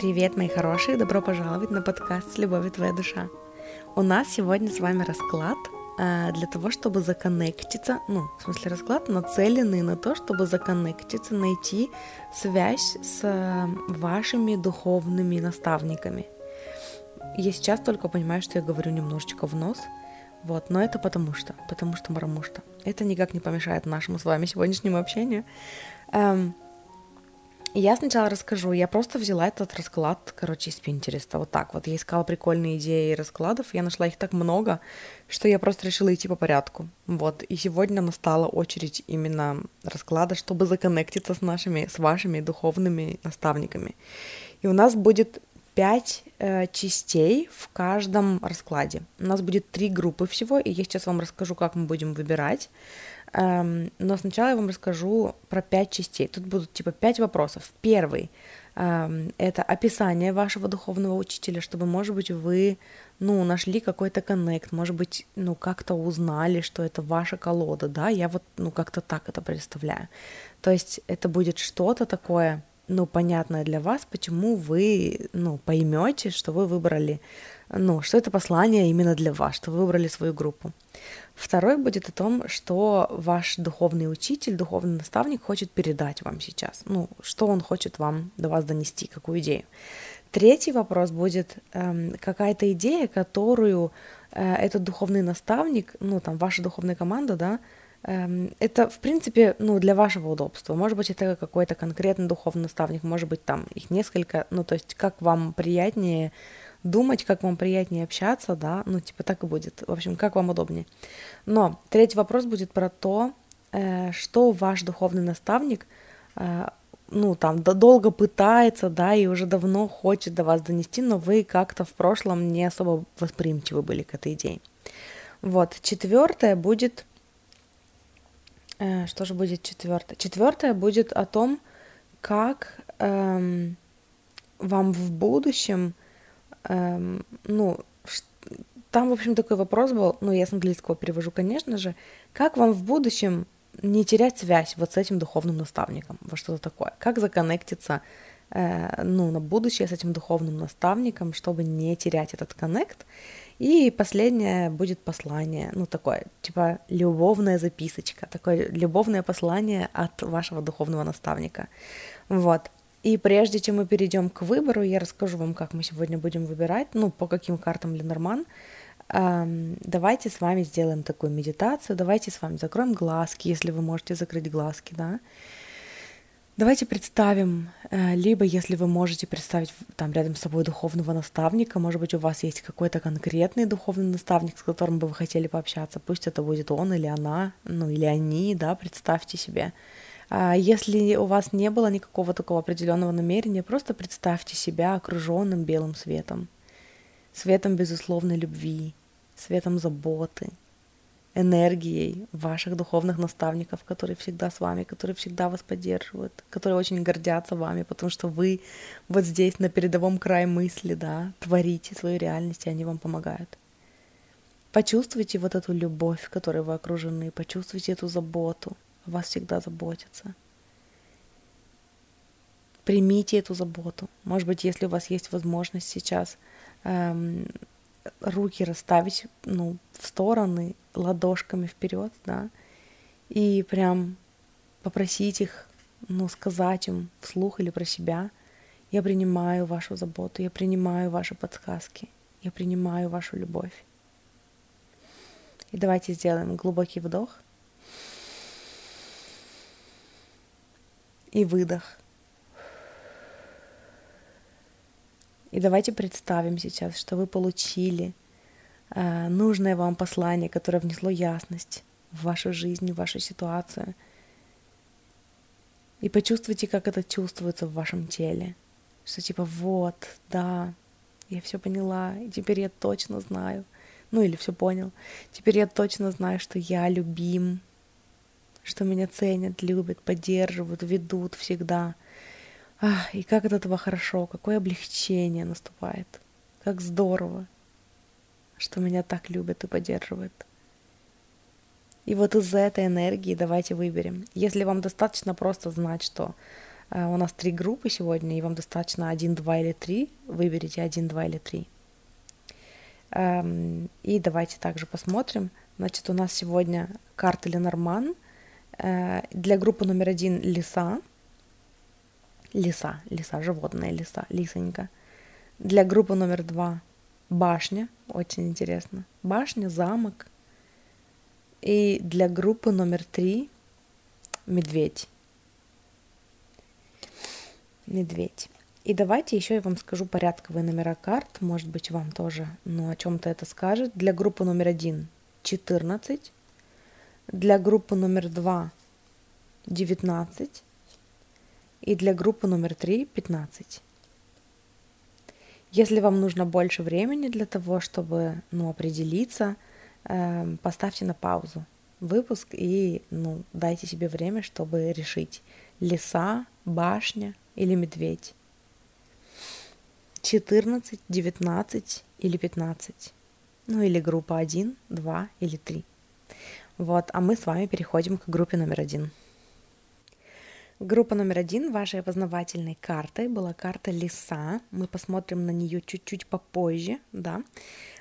Привет, мои хорошие! Добро пожаловать на подкаст «Любовь и Твоя душа». У нас сегодня с вами расклад для того, чтобы законнектиться, расклад, нацеленный на то, чтобы законнектиться, найти связь с вашими духовными наставниками. Я сейчас только понимаю, что я говорю немножечко в нос, но это потому что. Это никак не помешает нашему с вами сегодняшнему общению. Я сначала расскажу, я просто взяла этот расклад, из Пинтереста, я искала прикольные идеи раскладов, я нашла их так много, что я просто решила идти по порядку, и сегодня настала очередь именно расклада, чтобы законнектиться с вашими духовными наставниками, и у нас будет 5 частей в каждом раскладе, у нас будет 3 группы всего, и я сейчас вам расскажу, как мы будем выбирать. Но сначала я вам расскажу про 5 частей. Тут будут 5 вопросов. Первый — это описание вашего духовного учителя, чтобы, может быть, вы нашли какой-то коннект, может быть, как-то узнали, что это ваша колода, да? Я как-то так это представляю. То есть это будет что-то такое, понятное для вас, почему вы, поймете, что вы выбрали, что это послание именно для вас, что вы выбрали свою группу. Второй будет о том, что ваш духовный учитель, духовный наставник хочет передать вам сейчас, что он хочет до вас донести, какую идею. Третий вопрос будет какая-то идея, которую этот духовный наставник, ваша духовная команда, да, это, в принципе, для вашего удобства. Может быть, это какой-то конкретный духовный наставник, может быть, там их несколько, как вам приятнее думать, как вам приятнее общаться, да, так и будет, в общем, как вам удобнее. Но третий вопрос будет про то, что ваш духовный наставник, долго пытается, да, и уже давно хочет до вас донести, но вы как-то в прошлом не особо восприимчивы были к этой идее. Четвертое будет... Что же будет четвертое? Четвертое будет о том, как вам в будущем, там, в общем, такой вопрос был, я с английского перевожу, конечно же, как вам в будущем не терять связь с этим духовным наставником, что-то такое, как законнектиться, на будущее с этим духовным наставником, чтобы не терять этот коннект. И последнее будет послание, такое, любовная записочка, такое любовное послание от вашего духовного наставника. И прежде чем мы перейдем к выбору, я расскажу вам, как мы сегодня будем выбирать, по каким картам Ленорман. Давайте с вами сделаем такую медитацию, давайте с вами закроем глазки, если вы можете закрыть глазки, да. Давайте представим, либо если вы можете представить там рядом с собой духовного наставника, может быть, у вас есть какой-то конкретный духовный наставник, с которым бы вы хотели пообщаться, пусть это будет он или она, или они, да, представьте себе. Если у вас не было никакого такого определенного намерения, просто представьте себя окруженным белым светом, светом безусловной любви, светом заботы, энергией ваших духовных наставников, которые всегда с вами, которые всегда вас поддерживают, которые очень гордятся вами, потому что вы здесь на передовом крае мысли, да, творите свою реальность, и они вам помогают. Почувствуйте эту любовь, которой вы окружены, почувствуйте эту заботу, о вас всегда заботятся. Примите эту заботу. Может быть, если у вас есть возможность сейчас руки расставить, в стороны, ладошками вперед, да, и прям попросить их, сказать им вслух или про себя: я принимаю вашу заботу, я принимаю ваши подсказки, я принимаю вашу любовь. И давайте сделаем глубокий вдох и выдох. И давайте представим сейчас, что вы получили нужное вам послание, которое внесло ясность в вашу жизнь, в вашу ситуацию. И почувствуйте, как это чувствуется в вашем теле. Что я все поняла, и теперь я точно знаю. Или все понял. Теперь я точно знаю, что я любим, что меня ценят, любят, поддерживают, ведут всегда. И как от этого хорошо, какое облегчение наступает, как здорово, что меня так любят и поддерживают. И из этой энергии давайте выберем. Если вам достаточно просто знать, что У нас 3 группы сегодня, и вам достаточно 1, 2 или 3. Выберите 1, 2 или 3. И давайте также посмотрим. Значит, у нас сегодня карта Ленорман. Для группы номер 1 лиса. Лиса, животное, лисонька. Для группы номер 2 башня. Очень интересно. Башня, замок. И для группы номер 3 медведь. И давайте еще я вам скажу порядковые номера карт, может быть, вам тоже, но о чем-то это скажет. Для группы номер 1 – 14, для группы номер 2 – 19 и для группы номер 3 – 15. Если вам нужно больше времени для того, чтобы определиться, поставьте на паузу выпуск и дайте себе время, чтобы решить. Лиса, башня или медведь? 14, 19 или 15? Или группа 1, 2 или 3. А мы с вами переходим к группе номер 1. Группа номер 1 вашей опознавательной картой была карта лиса. Мы посмотрим на нее чуть-чуть попозже, да.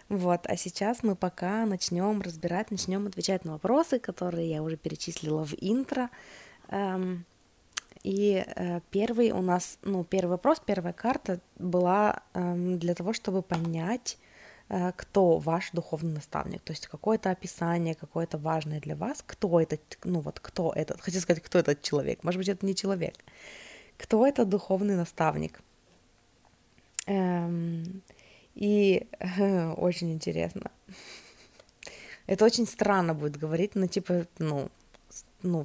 А сейчас мы пока начнем разбирать, начнем отвечать на вопросы, которые я уже перечислила в интро. И первый у нас, первый вопрос, первая карта была для того, чтобы понять, кто ваш духовный наставник, то есть какое-то описание, какое-то важное для вас, кто этот, хотел сказать, кто этот человек, может быть, это не человек, кто это духовный наставник. И очень интересно, это очень странно будет говорить,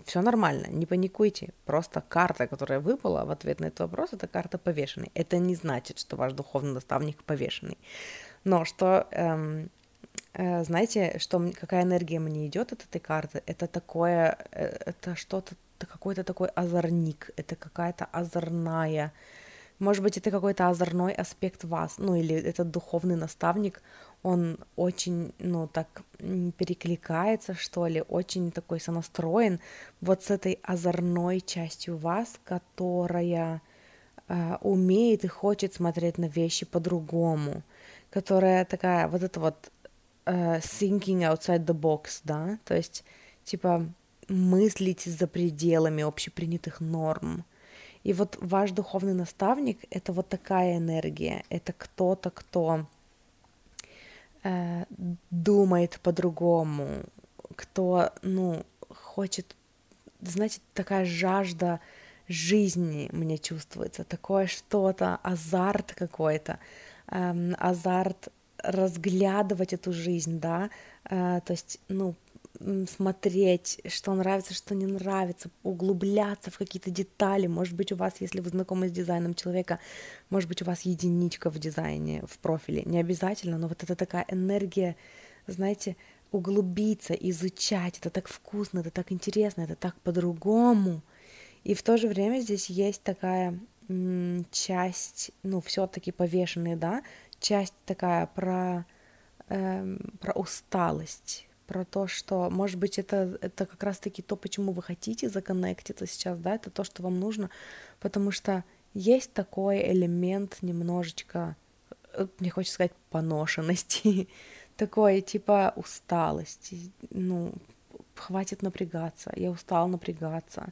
все нормально, не паникуйте, просто карта, которая выпала в ответ на этот вопрос, это карта повешенной. Это не значит, что ваш духовный наставник повешенный, но что, знаете, что какая энергия мне идет от этой карты, это такое, это что-то, какой-то такой озорник, это какая-то озорная, может быть, это какой-то озорной аспект вас, или этот духовный наставник, он очень, так перекликается, что ли, очень такой сонастроен с этой озорной частью вас, которая умеет и хочет смотреть на вещи по-другому, которая такая, thinking outside the box, да, то есть, мыслить за пределами общепринятых норм. И ваш духовный наставник — это такая энергия, это кто-то, кто думает по-другому, кто, хочет, знаете, такая жажда жизни мне чувствуется, такое что-то, азарт какой-то, азарт разглядывать эту жизнь, да, то есть, смотреть, что нравится, что не нравится, углубляться в какие-то детали. Может быть, у вас, если вы знакомы с дизайном человека, может быть, у вас единичка в дизайне, в профиле. Не обязательно, но это такая энергия, знаете, углубиться, изучать. Это так вкусно, это так интересно, это так по-другому. И в то же время здесь есть такая часть, все-таки повешенная, да, часть такая про усталость, про то, что, может быть, это как раз-таки то, почему вы хотите законнектиться сейчас, да, это то, что вам нужно, потому что есть такой элемент немножечко, мне хочется сказать, поношенности, такой, усталости, хватит напрягаться, я устала напрягаться,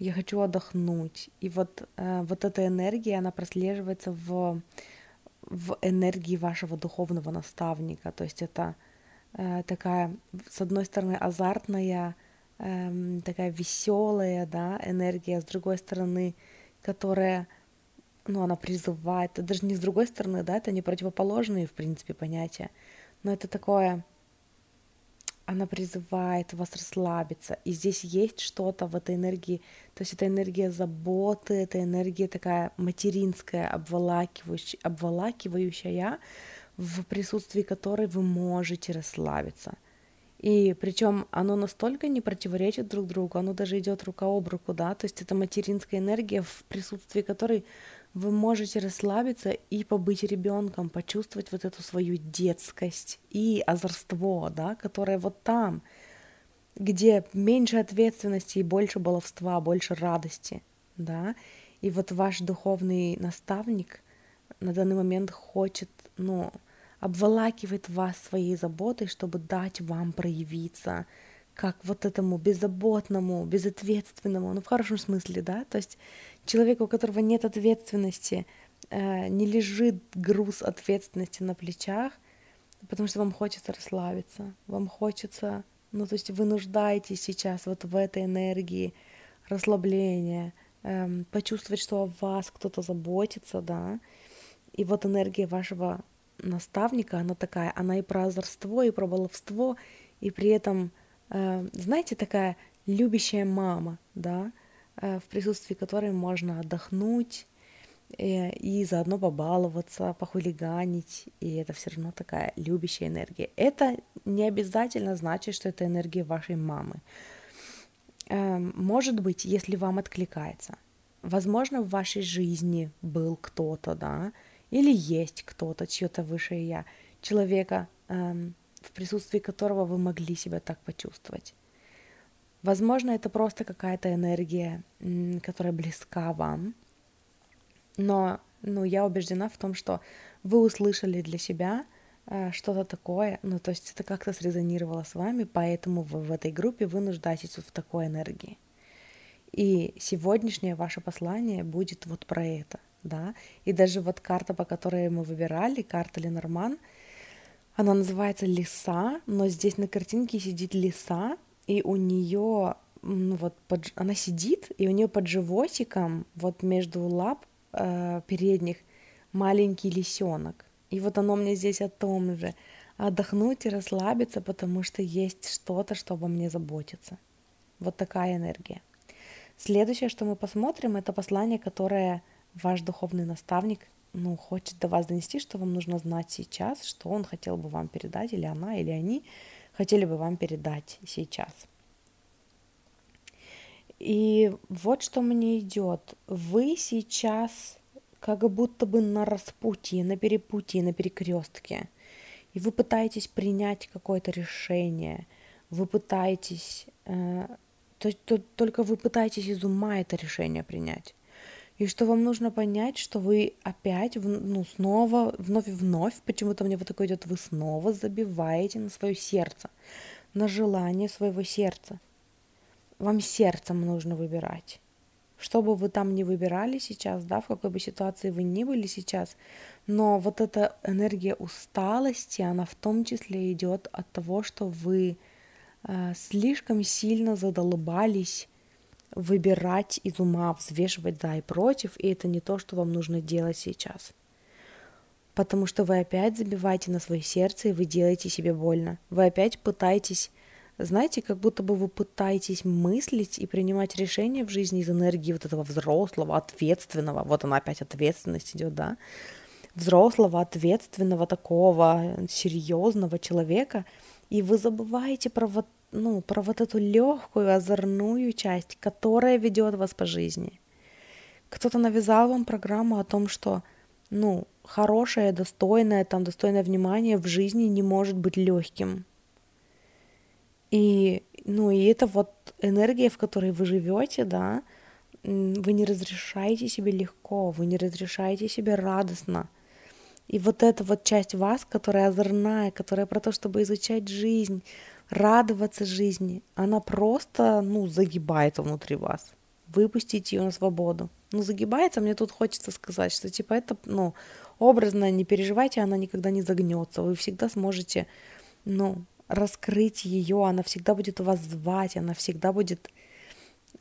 я хочу отдохнуть, и эта энергия, она прослеживается в энергии вашего духовного наставника, то есть это такая, с одной стороны, азартная, такая веселая, да, энергия, с другой стороны, которая, она призывает, даже не с другой стороны, да, это не противоположные, в принципе, понятия, но это такое, она призывает вас расслабиться, и здесь есть что-то в этой энергии, то есть это энергия заботы, это энергия такая материнская, обволакивающая, в присутствии которой вы можете расслабиться. И причем оно настолько не противоречит друг другу, оно даже идет рука об руку, да, то есть это материнская энергия, в присутствии которой вы можете расслабиться и побыть ребенком, почувствовать эту свою детскость и озорство, да, которое там, где меньше ответственности и больше баловства, больше радости, да. И вот ваш духовный наставник на данный момент хочет, обволакивает вас своей заботой, чтобы дать вам проявиться как вот этому беззаботному, безответственному, в хорошем смысле, да, то есть человеку, у которого нет ответственности, не лежит груз ответственности на плечах, потому что вам хочется расслабиться, вам хочется, то есть вы нуждаетесь сейчас вот в этой энергии расслабления, почувствовать, что о вас кто-то заботится, да, и вот энергия вашего наставника, она такая, она и про озорство, и про баловство, и при этом, знаете, такая любящая мама, да, в присутствии которой можно отдохнуть и заодно побаловаться, похулиганить, и это все равно такая любящая энергия. Это не обязательно значит, что это энергия вашей мамы. Может быть, если вам откликается, возможно, в вашей жизни был кто-то, да, или есть кто-то, чьё-то высшее я, человека, в присутствии которого вы могли себя так почувствовать. Возможно, это просто какая-то энергия, которая близка вам, но я убеждена в том, что вы услышали для себя что-то такое, то есть это как-то срезонировало с вами, поэтому вы в этой группе вы нуждаетесь в такой энергии. И сегодняшнее ваше послание будет вот про это, да, и даже вот карта, по которой мы выбирали, карта Ленорман, она называется «Лиса», но здесь на картинке сидит лиса, и у нее она сидит, и у нее под животиком, вот между лап передних, маленький лисенок. И вот оно мне здесь о том же. Отдохнуть и расслабиться, потому что есть что-то, что обо мне заботится. Вот такая энергия. Следующее, что мы посмотрим, это послание, которое ваш духовный наставник хочет до вас донести, что вам нужно знать сейчас, что он хотел бы вам передать, или она, или они хотели бы вам передать сейчас. И вот что мне идет. Вы сейчас как будто бы на распутье, на перепутье, на перекрестке. И вы пытаетесь принять какое-то решение. Вы пытаетесь... только вы пытаетесь из ума это решение принять. И что вам нужно понять, что вы опять, вновь, почему-то мне вот такое идет, вы снова забиваете на свое сердце, на желание своего сердца. Вам сердцем нужно выбирать. Что бы вы там ни выбирали сейчас, да, в какой бы ситуации вы ни были сейчас, но вот эта энергия усталости, она в том числе идет от того, что вы слишком сильно задолбались выбирать из ума, взвешивать за и против, и это не то, что вам нужно делать сейчас. Потому что вы опять забиваете на свое сердце, и вы делаете себе больно. Вы опять пытаетесь, знаете, как будто бы вы пытаетесь мыслить и принимать решения в жизни из энергии вот этого взрослого, ответственного, вот она опять ответственность идет, да, взрослого, ответственного, такого серьезного человека, и вы забываете про вот эту легкую, озорную часть, которая ведет вас по жизни. Кто-то навязал вам программу о том, что, хорошее, достойное внимание в жизни не может быть легким. И, и это вот энергия, в которой вы живете, да, вы не разрешаете себе легко, вы не разрешаете себе радостно. И вот эта вот часть вас, которая озорная, которая про то, чтобы изучать жизнь, радоваться жизни, она просто, загибается внутри вас. Выпустите ее на свободу. Загибается, мне тут хочется сказать, что это, образно, не переживайте, она никогда не загнется. Вы всегда сможете, раскрыть ее, она всегда будет вас звать, она всегда будет,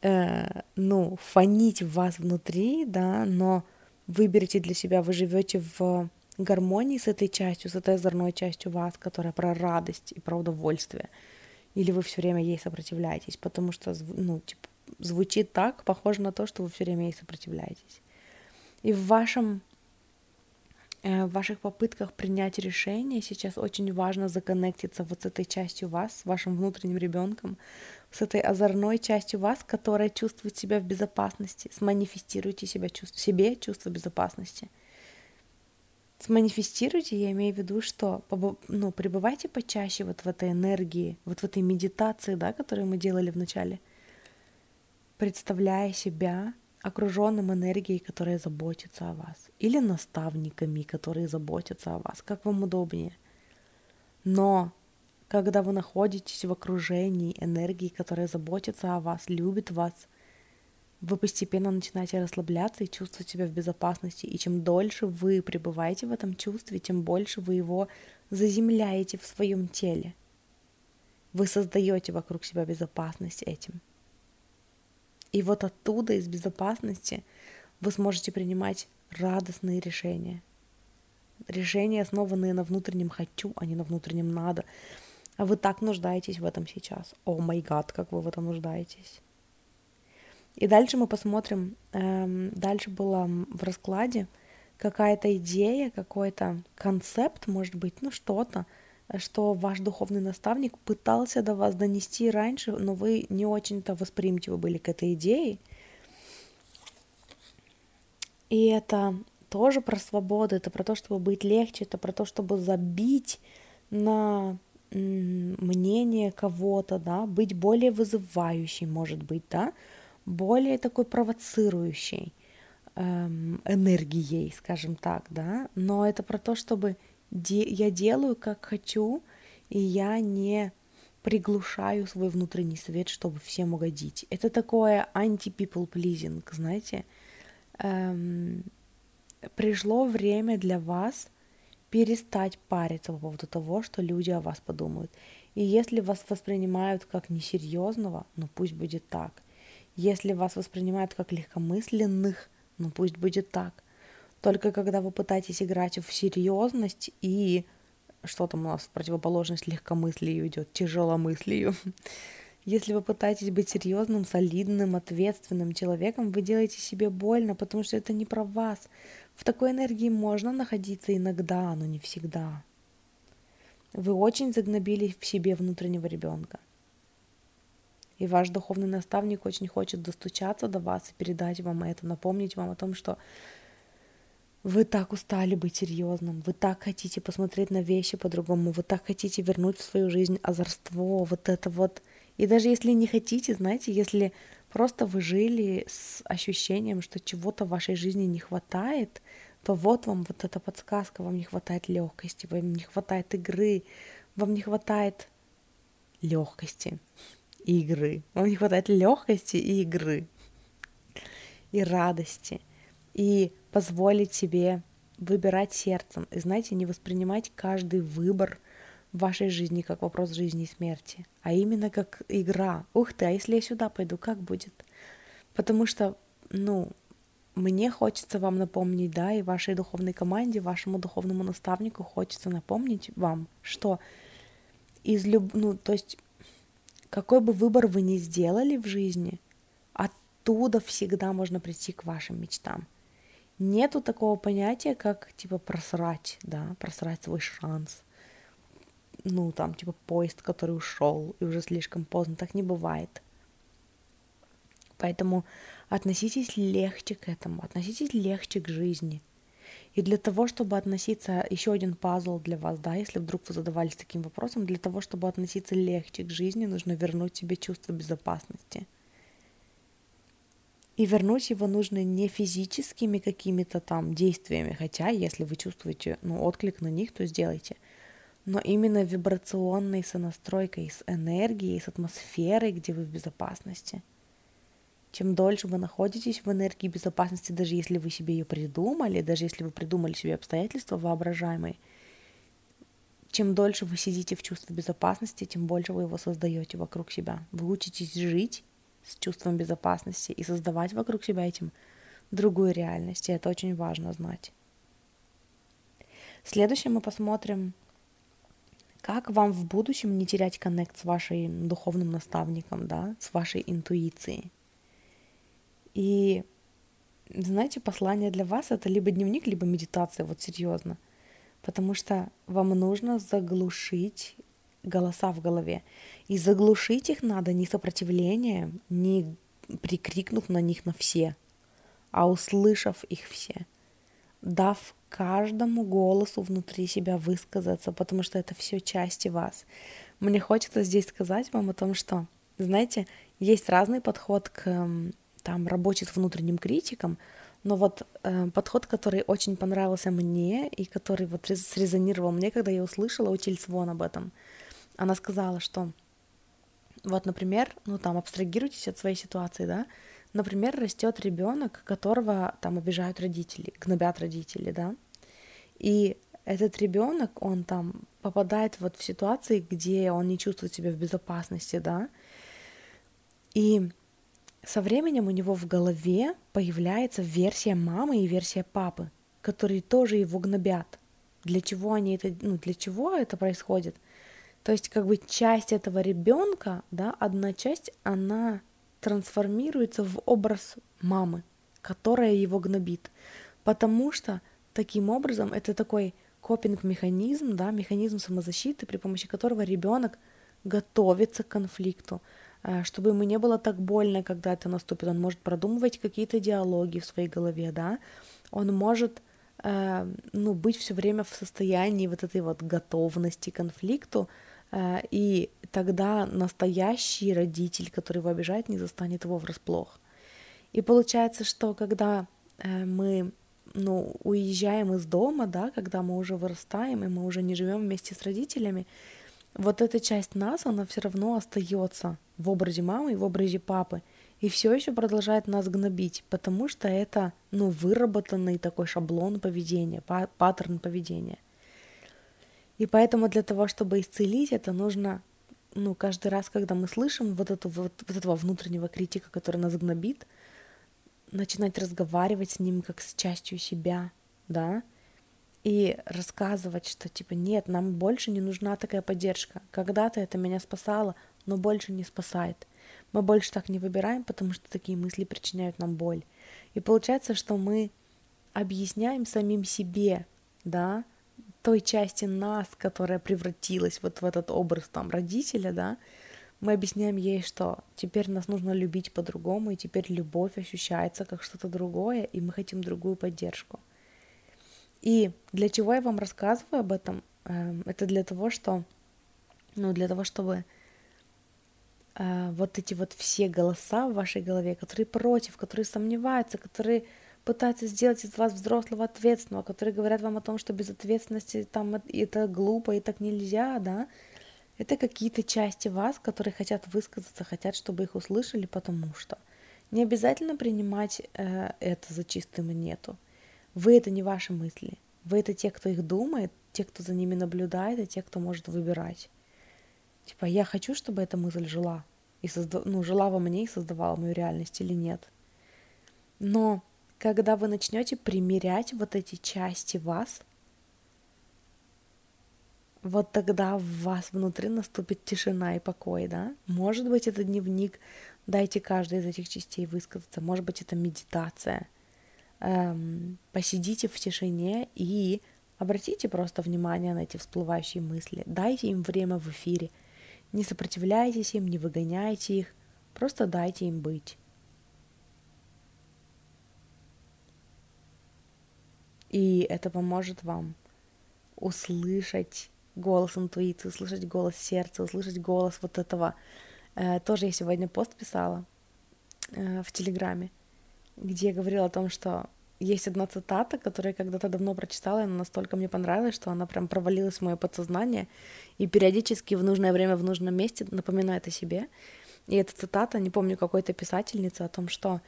фонить в вас внутри, да, но выберите для себя, вы живете в гармонии с этой частью, с этой озорной частью вас, которая про радость и про удовольствие, или вы все время ей сопротивляетесь, потому что, звучит так, похоже на то, что вы все время ей сопротивляетесь. И в ваших попытках принять решение сейчас очень важно законнектиться вот с этой частью вас, с вашим внутренним ребенком, с этой озорной частью вас, которая чувствует себя в безопасности. Сманифестируйте себе чувство безопасности. Сманифестируйте, я имею в виду, что пребывайте почаще вот в этой энергии, вот в этой медитации, да, которую мы делали в начале, представляя себя окруженным энергией, которая заботится о вас, или наставниками, которые заботятся о вас, как вам удобнее. Но когда вы находитесь в окружении энергии, которая заботится о вас, любит вас, вы постепенно начинаете расслабляться и чувствовать себя в безопасности. И чем дольше вы пребываете в этом чувстве, тем больше вы его заземляете в своем теле. Вы создаете вокруг себя безопасность этим. И вот оттуда, из безопасности, вы сможете принимать радостные решения. Решения, основанные на внутреннем «хочу», а не на внутреннем «надо». А вы так нуждаетесь в этом сейчас. О май гад, как вы в этом нуждаетесь. И дальше мы посмотрим. Дальше была в раскладе какая-то идея, какой-то концепт, может быть, ну что-то, что ваш духовный наставник пытался до вас донести раньше, но вы не очень-то восприимчивы были к этой идее. И это тоже про свободу, это про то, чтобы быть легче, это про то, чтобы забить на мнение кого-то, да, быть более вызывающей, может быть, да, более такой провоцирующей энергией, скажем так, да, но это про то, чтобы я делаю, как хочу, и я не приглушаю свой внутренний свет, чтобы всем угодить. Это такое anti-people pleasing, знаете. Пришло время для вас перестать париться по поводу того, что люди о вас подумают. И если вас воспринимают как несерьезного, ну пусть будет так. Если вас воспринимают как легкомысленных, ну пусть будет так. Только когда вы пытаетесь играть в серьезность и что там у нас в противоположность легкомыслию идет, тяжеломыслию. Если вы пытаетесь быть серьезным, солидным, ответственным человеком, вы делаете себе больно, потому что это не про вас. В такой энергии можно находиться иногда, но не всегда. Вы очень загнобили в себе внутреннего ребенка. И ваш духовный наставник очень хочет достучаться до вас и передать вам это, напомнить вам о том, что вы так устали быть серьезным, вы так хотите посмотреть на вещи по-другому, вы так хотите вернуть в свою жизнь озорство, вот это вот. И даже если не хотите, знаете, если просто вы жили с ощущением, что чего-то в вашей жизни не хватает, то вот вам вот эта подсказка, вам не хватает легкости, вам не хватает игры, вам не хватает легкости и игры, вам не хватает легкости и игры, и радости, и позволить себе выбирать сердцем. И, знаете, не воспринимать каждый выбор в вашей жизни как вопрос жизни и смерти, а именно как игра. Ух ты, а если я сюда пойду, как будет? Потому что, мне хочется вам напомнить, да, и вашей духовной команде, вашему духовному наставнику хочется напомнить вам, что какой бы выбор вы ни сделали в жизни, оттуда всегда можно прийти к вашим мечтам. Нету такого понятия, как, просрать, да, просрать свой шанс, поезд, который ушел, и уже слишком поздно, так не бывает. Поэтому относитесь легче к этому, относитесь легче к жизни. И для того, чтобы относиться, еще один пазл для вас, да, если вдруг вы задавались таким вопросом, для того, чтобы относиться легче к жизни, нужно вернуть себе чувство безопасности. И вернуть его нужно не физическими какими-то там действиями, хотя если вы чувствуете отклик на них, то сделайте, но именно вибрационной сонастройкой, с энергией, с атмосферой, где вы в безопасности. Чем дольше вы находитесь в энергии безопасности, даже если вы себе ее придумали, даже если вы придумали себе обстоятельства воображаемые, чем дольше вы сидите в чувстве безопасности, тем больше вы его создаете вокруг себя. Вы учитесь жить с чувством безопасности и создавать вокруг себя этим другую реальность. И это очень важно знать. Следующее мы посмотрим, как вам в будущем не терять коннект с вашим духовным наставником, да, с вашей интуицией. И, знаете, послание для вас — это либо дневник, либо медитация, вот серьезно. Потому что вам нужно заглушить голоса в голове. И заглушить их надо не сопротивлением, не прикрикнув на них на все, а услышав их все, дав каждому голосу внутри себя высказаться, потому что это все части вас. Мне хочется здесь сказать вам о том, что, знаете, есть разный подход к там рабочий с внутренним критиком, но вот подход, который очень понравился мне и который вот срезонировал мне, когда я услышала у Тильс Вон об этом, она сказала, что вот, например, ну там абстрагируйтесь от своей ситуации, да, например, растет ребенок, которого там обижают родители, гнобят родители, да, и этот ребенок, он там попадает вот в ситуации, где он не чувствует себя в безопасности, да, и со временем у него в голове появляется версия мамы и версия папы, которые тоже его гнобят. Для чего они это, ну, для чего это происходит? То есть как бы часть этого ребенка, да, одна часть, она трансформируется в образ мамы, которая его гнобит, потому что таким образом это такой копинг-механизм, да, механизм самозащиты, при помощи которого ребенок готовится к конфликту, чтобы ему не было так больно, когда это наступит. Он может продумывать какие-то диалоги в своей голове, да, он может быть все время в состоянии вот этой вот готовности к конфликту, и тогда настоящий родитель, который его обижает, не застанет его врасплох. И получается, что когда мы уезжаем из дома, да, когда мы уже вырастаем, и мы уже не живем вместе с родителями, вот эта часть нас, она все равно остается в образе мамы и в образе папы, и все еще продолжает нас гнобить, потому что это, выработанный такой шаблон поведения, паттерн поведения. И поэтому для того, чтобы исцелить это, нужно, каждый раз, когда мы слышим вот этого внутреннего критика, который нас гнобит, начинать разговаривать с ним как с частью себя, да, и рассказывать, что нет, нам больше не нужна такая поддержка. Когда-то это меня спасало, но больше не спасает. Мы больше так не выбираем, потому что такие мысли причиняют нам боль. И получается, что мы объясняем самим себе, да, той части нас, которая превратилась вот в этот образ там родителя, да, мы объясняем ей, что теперь нас нужно любить по-другому, и теперь любовь ощущается как что-то другое, и мы хотим другую поддержку. И для чего я вам рассказываю об этом? Это для того, что, чтобы вот эти вот все голоса в вашей голове, которые против, которые сомневаются, которые пытаются сделать из вас взрослого ответственного, которые говорят вам о том, что без ответственности там это глупо и так нельзя, да, это какие-то части вас, которые хотят высказаться, хотят, чтобы их услышали, потому что не обязательно принимать это за чистую монету. Вы — это не ваши мысли, вы — это те, кто их думает, те, кто за ними наблюдает, и те, кто может выбирать. Я хочу, чтобы эта мысль жила, и жила во мне и создавала мою реальность или нет. Но когда вы начнете примерять вот эти части вас, вот тогда в вас внутри наступит тишина и покой, да? Может быть, это дневник, дайте каждой из этих частей высказаться, может быть, это медитация. Посидите в тишине и обратите просто внимание на эти всплывающие мысли. Дайте им время в эфире. Не сопротивляйтесь им, не выгоняйте их. Просто дайте им быть. И это поможет вам услышать голос интуиции, услышать голос сердца, услышать голос вот этого. Тоже я сегодня пост писала в Телеграме, где я говорила о том, что есть одна цитата, которую я когда-то давно прочитала, и она настолько мне понравилась, что она прям провалилась в мое подсознание, и периодически в нужное время, в нужном месте напоминает о себе. И эта цитата, не помню, какой-то писательницы, о том, что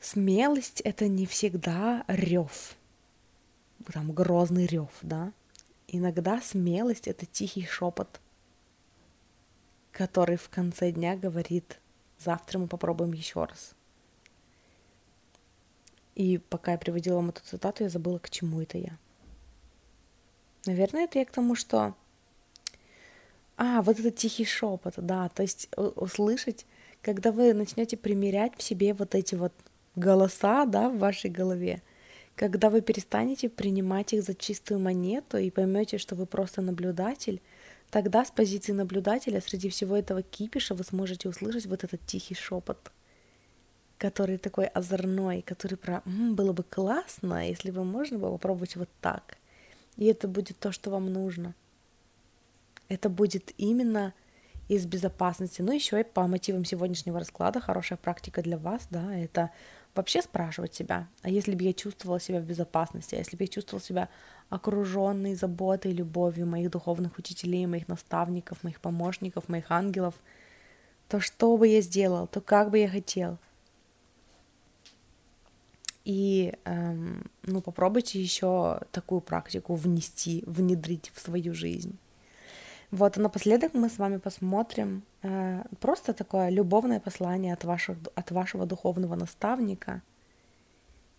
смелость — это не всегда рев, там грозный рев, да. Иногда смелость — это тихий шепот, который в конце дня говорит: завтра мы попробуем еще раз. И пока я приводила вам эту цитату, я забыла, к чему это я. Наверное, это я к тому, что... вот этот тихий шепот, да, то есть услышать, когда вы начнете примерять в себе вот эти вот голоса, да, в вашей голове, когда вы перестанете принимать их за чистую монету и поймете, что вы просто наблюдатель, тогда с позиции наблюдателя среди всего этого кипиша вы сможете услышать вот этот тихий шепот, который такой озорной, который про «было бы классно, если бы можно было попробовать вот так». И это будет то, что вам нужно. Это будет именно из безопасности, но еще и по мотивам сегодняшнего расклада хорошая практика для вас, да, это вообще спрашивать себя, а если бы я чувствовала себя в безопасности, а если бы я чувствовала себя окруженной заботой и любовью моих духовных учителей, моих наставников, моих помощников, моих ангелов, то что бы я сделал, то как бы я хотел. И попробуйте еще такую практику внедрить в свою жизнь. Вот, а напоследок мы с вами посмотрим просто такое любовное послание от вашего духовного наставника.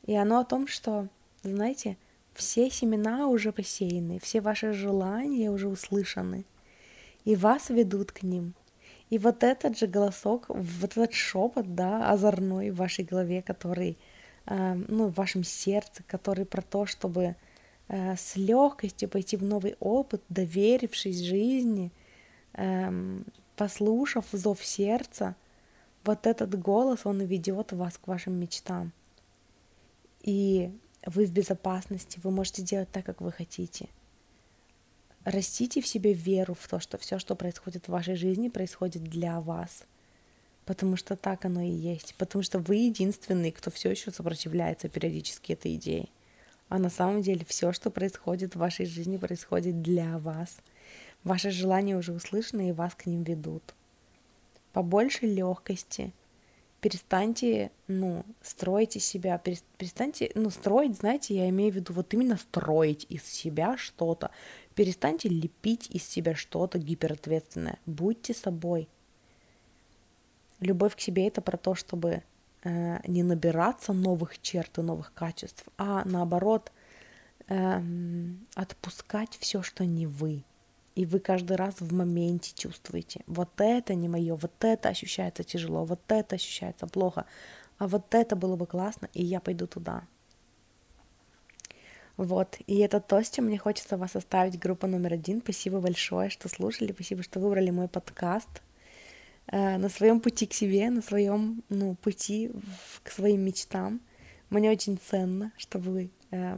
И оно о том, что, знаете, все семена уже посеяны, все ваши желания уже услышаны, и вас ведут к ним. И вот этот же голосок, вот этот шепот, да, озорной в вашей голове, который... в вашем сердце, который про то, чтобы с легкостью пойти в новый опыт, доверившись жизни, послушав зов сердца, вот этот голос, он ведет вас к вашим мечтам. И вы в безопасности, вы можете делать так, как вы хотите. Растите в себе веру в то, что все, что происходит в вашей жизни, происходит для вас. Потому что так оно и есть. Потому что вы единственный, кто все еще сопротивляется периодически этой идее. А на самом деле все, что происходит в вашей жизни, происходит для вас. Ваши желания уже услышаны и вас к ним ведут. Побольше легкости. Перестаньте, строить из себя. Перестаньте, строить, знаете, я имею в виду вот именно строить из себя что-то. Перестаньте лепить из себя что-то гиперответственное. Будьте собой. Любовь к себе — это про то, чтобы не набираться новых черт и новых качеств, а наоборот отпускать все, что не вы. И вы каждый раз в моменте чувствуете: вот это не мое, вот это ощущается тяжело, вот это ощущается плохо, а вот это было бы классно, и я пойду туда. Вот, и это то, с чем мне хочется вас оставить, группа номер 1. Спасибо большое, что слушали, спасибо, что выбрали мой подкаст. На своем пути к себе, на своем пути к своим мечтам. Мне очень ценно, что вы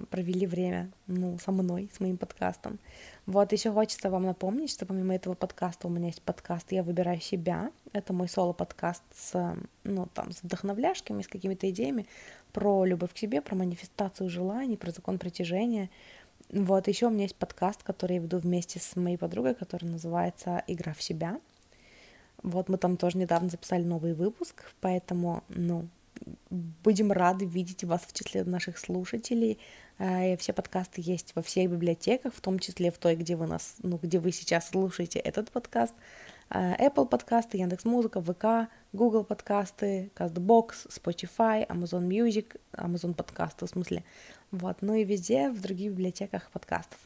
провели время со мной, с моим подкастом. Вот, еще хочется вам напомнить, что помимо этого подкаста у меня есть подкаст «Я выбираю себя». Это мой соло-подкаст с вдохновляшками, с какими-то идеями про любовь к себе, про манифестацию желаний, про закон притяжения. Вот, еще у меня есть подкаст, который я веду вместе с моей подругой, который называется «Игра в себя». Вот мы там тоже недавно записали новый выпуск, поэтому, будем рады видеть вас в числе наших слушателей. Все подкасты есть во всех библиотеках, в том числе в той, где вы нас, где вы сейчас слушаете этот подкаст. Apple подкасты, Яндекс.Музыка, ВК, Google подкасты, Castbox, Spotify, Amazon Music, Amazon подкасты, в смысле. Вот, и везде, в других библиотеках подкастов.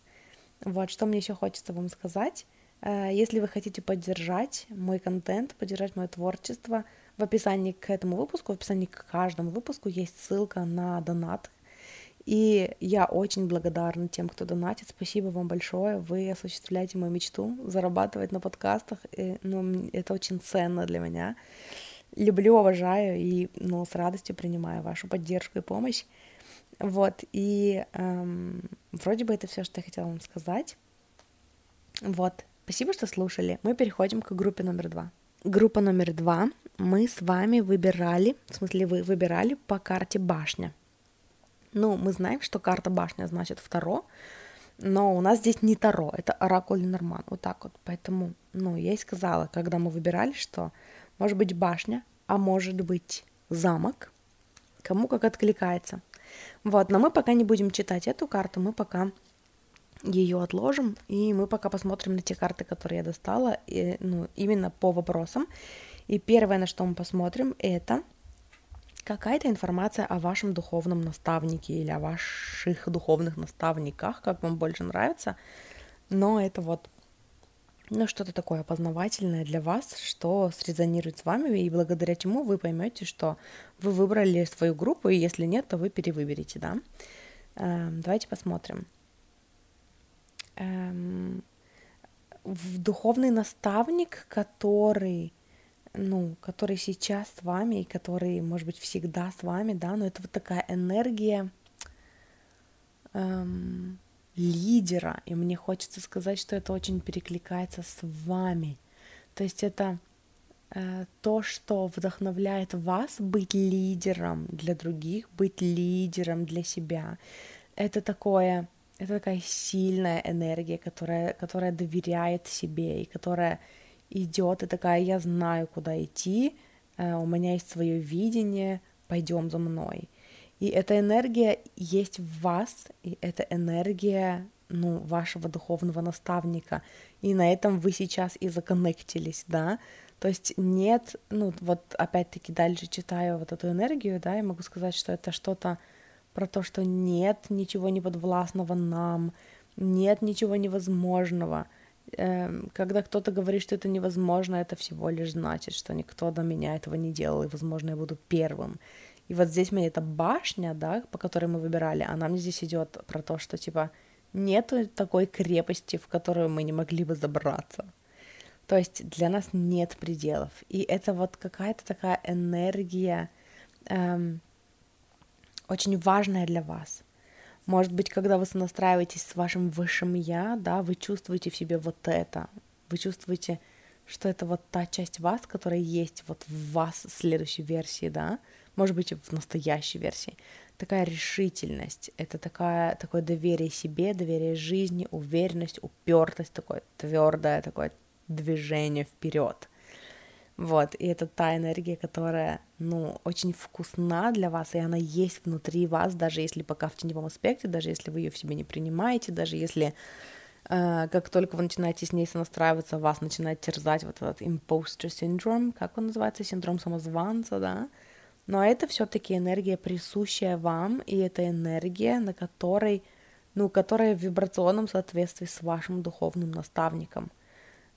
Вот, что мне еще хочется вам сказать. Если вы хотите поддержать мой контент, поддержать мое творчество, в описании к этому выпуску, в описании к каждому выпуску есть ссылка на донат. И я очень благодарна тем, кто донатит. Спасибо вам большое. Вы осуществляете мою мечту зарабатывать на подкастах. Это очень ценно для меня. Люблю, уважаю и с радостью принимаю вашу поддержку и помощь. Вот, и вроде бы это все, что я хотела вам сказать. Вот. Спасибо, что слушали. Мы переходим к группе номер 2. Группа номер 2. Мы с вами вы выбирали по карте башня. Мы знаем, что карта башня значит Таро, но у нас здесь не Таро, это оракул Ленорман. Вот так вот. Поэтому, я и сказала, когда мы выбирали, что может быть башня, а может быть замок. Кому как откликается. Вот, но мы пока не будем читать эту карту, мы пока... ее отложим, и мы пока посмотрим на те карты, которые я достала, именно по вопросам. И первое, на что мы посмотрим, это какая-то информация о вашем духовном наставнике или о ваших духовных наставниках, как вам больше нравится. Но это что-то такое познавательное для вас, что срезонирует с вами, и благодаря чему вы поймете, что вы выбрали свою группу, и если нет, то вы перевыберете, да. Давайте посмотрим. Духовный наставник, который, который сейчас с вами, и который, может быть, всегда с вами, да, но это такая энергия лидера, и мне хочется сказать, что это очень перекликается с вами, То есть это то, что вдохновляет вас быть лидером для других, быть лидером для себя. Это такая сильная энергия, которая доверяет себе и которая идет, и такая: я знаю, куда идти, у меня есть свое видение, пойдем за мной. И эта энергия есть в вас, и эта энергия, вашего духовного наставника. И на этом вы сейчас и законнектились, да? То есть нет, опять-таки дальше читаю вот эту энергию, да, и могу сказать, что это что-то про то, что нет ничего неподвластного нам, нет ничего невозможного. Когда кто-то говорит, что это невозможно, это всего лишь значит, что никто до меня этого не делал, и, возможно, я буду первым. И вот здесь у меня эта башня, да, по которой мы выбирали, она мне здесь идет про то, что, нету такой крепости, в которую мы не могли бы забраться. То есть для нас нет пределов. И это вот какая-то такая энергия, очень важная для вас. Может быть, когда вы сонастраиваетесь с вашим высшим «я», да, вы чувствуете в себе вот это. Вы чувствуете, что это вот та часть вас, которая есть вот в вас в следующей версии, да, может быть, в настоящей версии. Такая решительность, это такое доверие себе, доверие жизни, уверенность, упертость, такое твердое, такое движение вперед. Вот, и это та энергия, которая, очень вкусна для вас, и она есть внутри вас, даже если пока в теневом аспекте, даже если вы ее в себе не принимаете, даже если как только вы начинаете с ней сонастраиваться, вас начинает терзать вот этот imposter syndrome, как он называется, синдром самозванца, да, но это все-таки энергия, присущая вам, и это энергия, на которой, которая в вибрационном соответствии с вашим духовным наставником.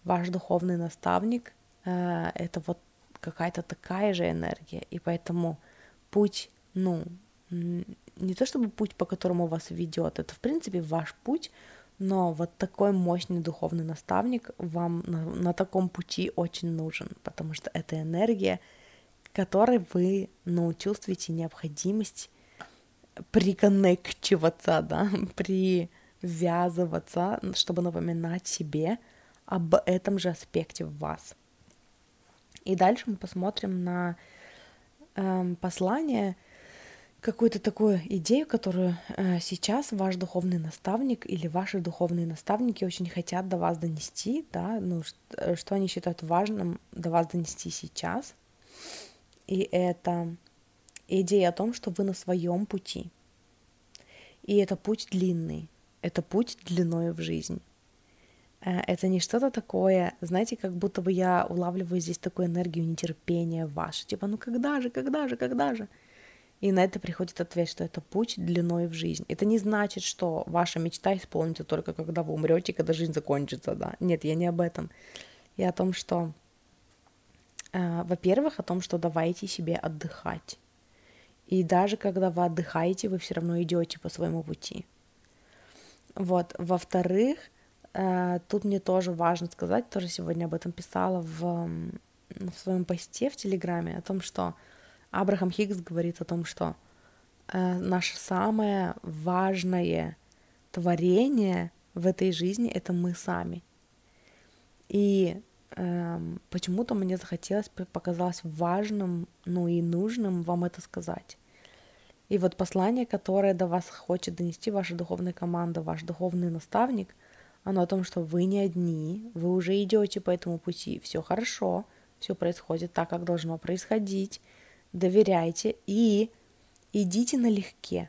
Ваш духовный наставник — это вот какая-то такая же энергия, и поэтому путь, не то чтобы путь, по которому вас ведет, это в принципе ваш путь, но вот такой мощный духовный наставник вам на таком пути очень нужен, потому что это энергия, которой вы, чувствуете необходимость приконнективаться, да, привязываться, чтобы напоминать себе об этом же аспекте в вас. И дальше мы посмотрим на послание, какую-то такую идею, которую сейчас ваш духовный наставник или ваши духовные наставники очень хотят до вас донести, да, что они считают важным до вас донести сейчас. И это идея о том, что вы на своем пути. И это путь длинный, это путь длиною в жизнь. Это не что-то такое, знаете, как будто бы я улавливаю здесь такую энергию нетерпения вашу, когда же? И на это приходит ответ, что это путь длиной в жизнь. Это не значит, что ваша мечта исполнится только когда вы умрете, когда жизнь закончится, да. Нет, я не об этом. Я о том, что, во-первых, о том, что давайте себе отдыхать. И даже когда вы отдыхаете, вы все равно идете по своему пути. Вот, во-вторых, тут мне тоже важно сказать, тоже сегодня об этом писала в своем посте в Телеграме, о том, что Абрахам Хикс говорит о том, что наше самое важное творение в этой жизни — это мы сами. И почему-то мне захотелось, показалось важным, и нужным вам это сказать. И вот послание, которое до вас хочет донести ваша духовная команда, ваш духовный наставник, оно о том, что вы не одни, вы уже идете по этому пути, все хорошо, все происходит так, как должно происходить, доверяйте и идите налегке.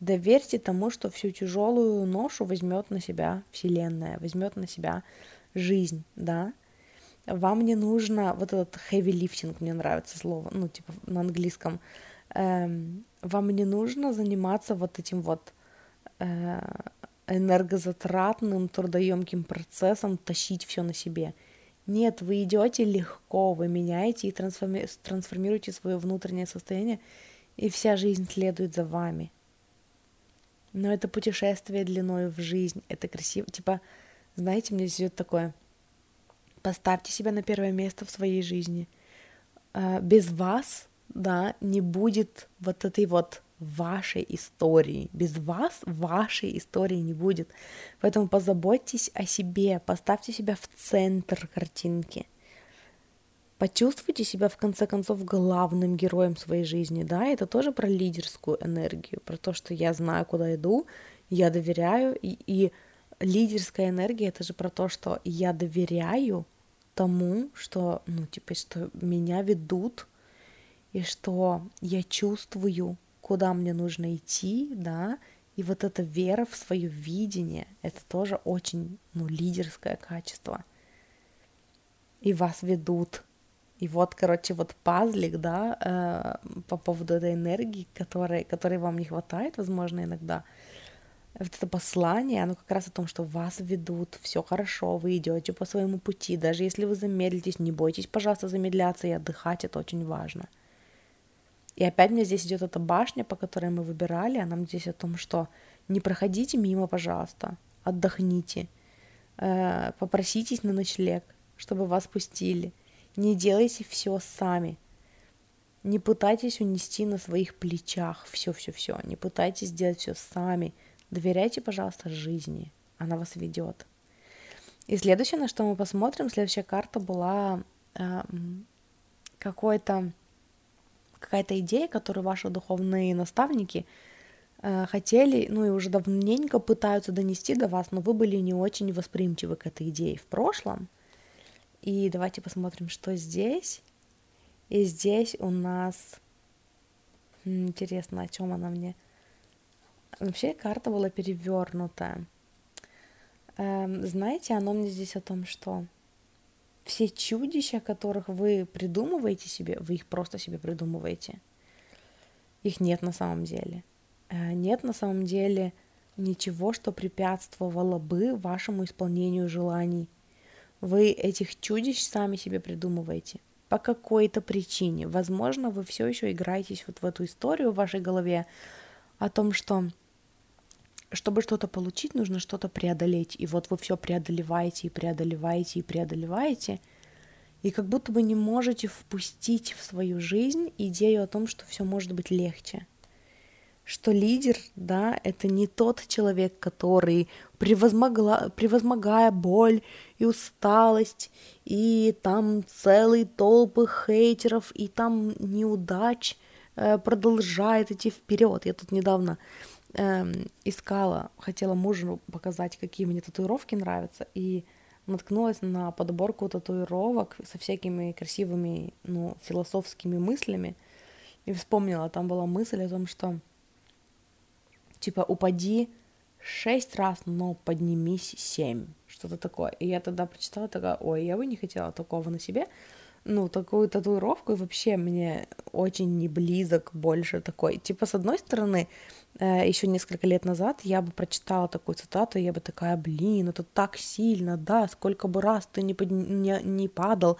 Доверьте тому, что всю тяжелую ношу возьмет на себя Вселенная, возьмет на себя жизнь, да. Вам не нужно вот этот heavy lifting, мне нравится слово, на английском. Вам не нужно заниматься вот этим вот энергозатратным, трудоемким процессом, тащить все на себе. Нет, вы идете легко, вы меняете и трансформируете свое внутреннее состояние, и вся жизнь следует за вами. Но это путешествие длиною в жизнь, это красиво. Знаете, мне здесь идет такое: поставьте себя на первое место в своей жизни. Без вас, да, не будет вот этой вот вашей истории. Без вас вашей истории не будет. Поэтому позаботьтесь о себе, поставьте себя в центр картинки. Почувствуйте себя, в конце концов, главным героем своей жизни, да, это тоже про лидерскую энергию, про то, что я знаю, куда иду, я доверяю, и лидерская энергия, это же про то, что я доверяю тому, что, что меня ведут, и что я чувствую, куда мне нужно идти, да, и вот эта вера в свое видение, это тоже очень, лидерское качество, и вас ведут. И вот пазлик, да, по поводу этой энергии, которой вам не хватает, возможно, иногда. Вот это послание, оно как раз о том, что вас ведут, все хорошо, вы идете по своему пути, даже если вы замедлитесь, не бойтесь, пожалуйста, замедляться и отдыхать, это очень важно. И опять мне здесь идет эта башня, по которой мы выбирали, она здесь о том, что не проходите мимо, пожалуйста, отдохните, попроситесь на ночлег, чтобы вас пустили. Не делайте все сами, не пытайтесь унести на своих плечах все, не пытайтесь делать все сами, доверяйте, пожалуйста, жизни, она вас ведет. И следующее, на что мы посмотрим, следующая карта была какая-то идея, которую ваши духовные наставники хотели, и уже давненько пытаются донести до вас, но вы были не очень восприимчивы к этой идее в прошлом. И давайте посмотрим, что здесь. И здесь у нас... Интересно, о чем она мне? Вообще карта была перевернутая. Знаете, она мне здесь о том, что все чудища, которых вы придумываете себе, вы их просто себе придумываете. Их нет на самом деле. Нет на самом деле ничего, что препятствовало бы вашему исполнению желаний. Вы этих чудищ сами себе придумываете по какой-то причине. Возможно, вы все еще играетесь в эту историю в вашей голове о том, что чтобы что-то получить, нужно что-то преодолеть. И вы все преодолеваете. И как будто бы не можете впустить в свою жизнь идею о том, что все может быть легче. Что лидер, да, это не тот человек, который превозмогая боль и усталость, и там целые толпы хейтеров, и там неудач, продолжает идти вперед. Я тут недавно хотела мужу показать, какие мне татуировки нравятся, и наткнулась на подборку татуировок со всякими красивыми, философскими мыслями, и вспомнила, там была мысль о том, что упади 6 раз, но поднимись 7, что-то такое. И я тогда прочитала, такая, ой, я бы не хотела такого на себе, такую татуировку, и вообще мне очень не близок больше такой. С одной стороны, еще несколько лет назад я бы прочитала такую цитату, и я бы такая, блин, это так сильно, да, сколько бы раз ты не падал,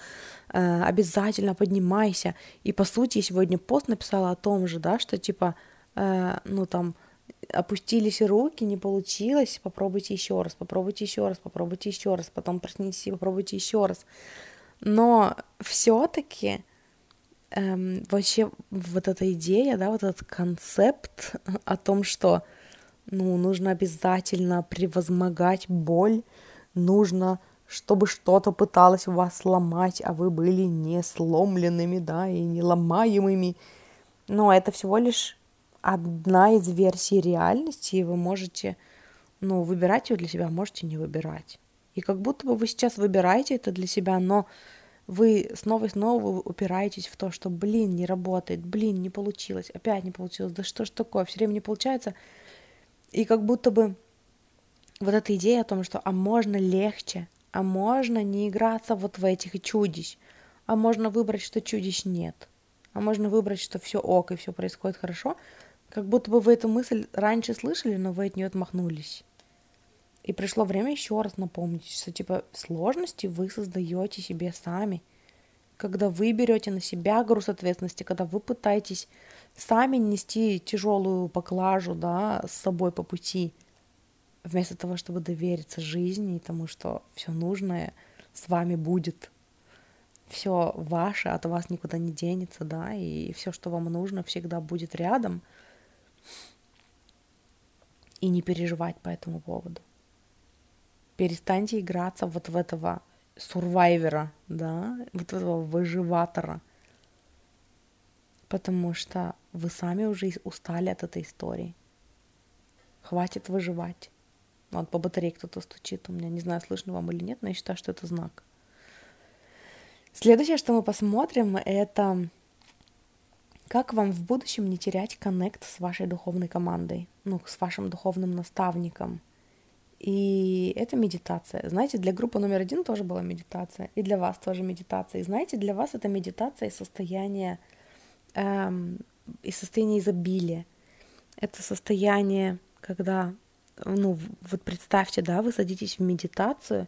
обязательно поднимайся. И, по сути, я сегодня пост написала о том же, да, что, опустились руки, не получилось, попробуйте еще раз, потом проснитесь и попробуйте еще раз. Но все-таки вообще вот эта идея, да, вот этот концепт о том, что нужно обязательно превозмогать боль, нужно, чтобы что-то пыталось вас сломать, а вы были не сломленными, да, и не ломаемыми. Но это всего лишь одна из версий реальности, и вы можете, выбирать ее для себя, можете не выбирать. И как будто бы вы сейчас выбираете это для себя, но вы снова и снова упираетесь в то, что, не работает, не получилось, опять не получилось, да что ж такое, все время не получается. И как будто бы вот эта идея о том, что можно легче, можно не играться в этих чудищ, можно выбрать, что чудищ нет, можно выбрать, что все ок и все происходит хорошо. Как будто бы вы эту мысль раньше слышали, но вы от нее отмахнулись. И пришло время еще раз напомнить, что сложности вы создаете себе сами. Когда вы берете на себя груз ответственности, когда вы пытаетесь сами нести тяжелую поклажу, да, с собой по пути, вместо того, чтобы довериться жизни и тому, что все нужное с вами будет. Все ваше от вас никуда не денется, да, и все, что вам нужно, всегда будет рядом. И не переживать по этому поводу. Перестаньте играться вот в этого сурвайвера, да, вот этого выживатора. Потому что вы сами уже устали от этой истории. Хватит выживать. Вот по батарее кто-то стучит у меня. Не знаю, слышно вам или нет, но я считаю, что это знак. Следующее, что мы посмотрим, это как вам в будущем не терять коннект с вашей духовной командой, ну, с вашим духовным наставником. И это медитация. Знаете, для группы номер 1 тоже была медитация, и для вас тоже медитация. И знаете, для вас это медитация из состояния изобилия. Это состояние, когда, ну, вот представьте, да, вы садитесь в медитацию,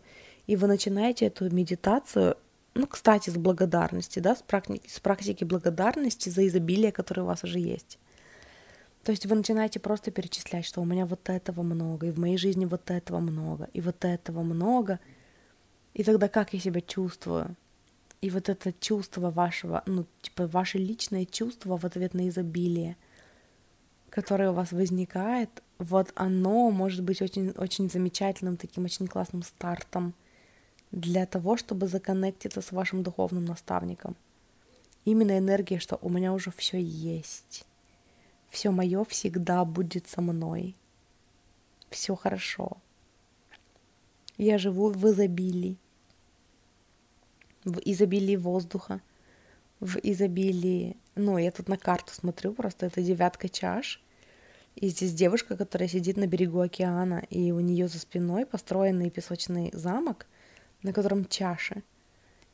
и вы начинаете эту медитацию, ну, кстати, с благодарности, да, с практики благодарности за изобилие, которое у вас уже есть. То есть вы начинаете просто перечислять, что у меня вот этого много, и в моей жизни вот этого много, и вот этого много, и тогда как я себя чувствую? И вот это чувство вашего, ну, типа, ваше личное чувство в ответ на изобилие, которое у вас возникает, вот оно может быть очень, очень замечательным, таким очень классным стартом для того, чтобы законнектиться с вашим духовным наставником. Именно энергия, что у меня уже все есть, все мое всегда будет со мной, все хорошо, я живу в изобилии воздуха, в изобилии, ну, я тут на карту смотрю, просто это 9 чаш, и здесь девушка, которая сидит на берегу океана, и у нее за спиной построенный песочный замок, на котором чаши,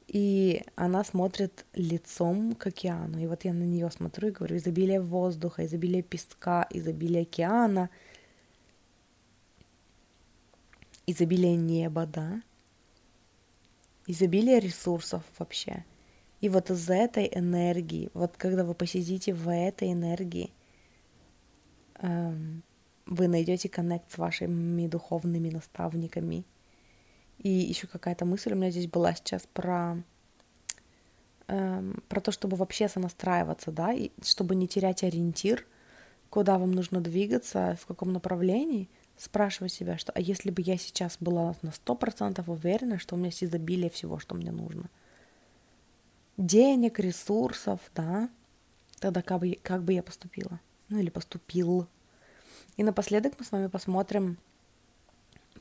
и она смотрит лицом к океану, и вот я на нее смотрю и говорю: изобилие воздуха, изобилие песка, изобилие океана, изобилие неба, да, изобилие ресурсов вообще. И вот из этой энергии, вот когда вы посидите в этой энергии, вы найдете коннект с вашими духовными наставниками. И еще какая-то мысль у меня здесь была сейчас про то, чтобы вообще сонастраиваться, да, и чтобы не терять ориентир, куда вам нужно двигаться, в каком направлении. Спрашивать себя, что а если бы я сейчас была на 100% уверена, что у меня есть изобилие всего, что мне нужно. Денег, ресурсов, да, тогда как бы я поступила? Ну или поступил. И напоследок мы с вами посмотрим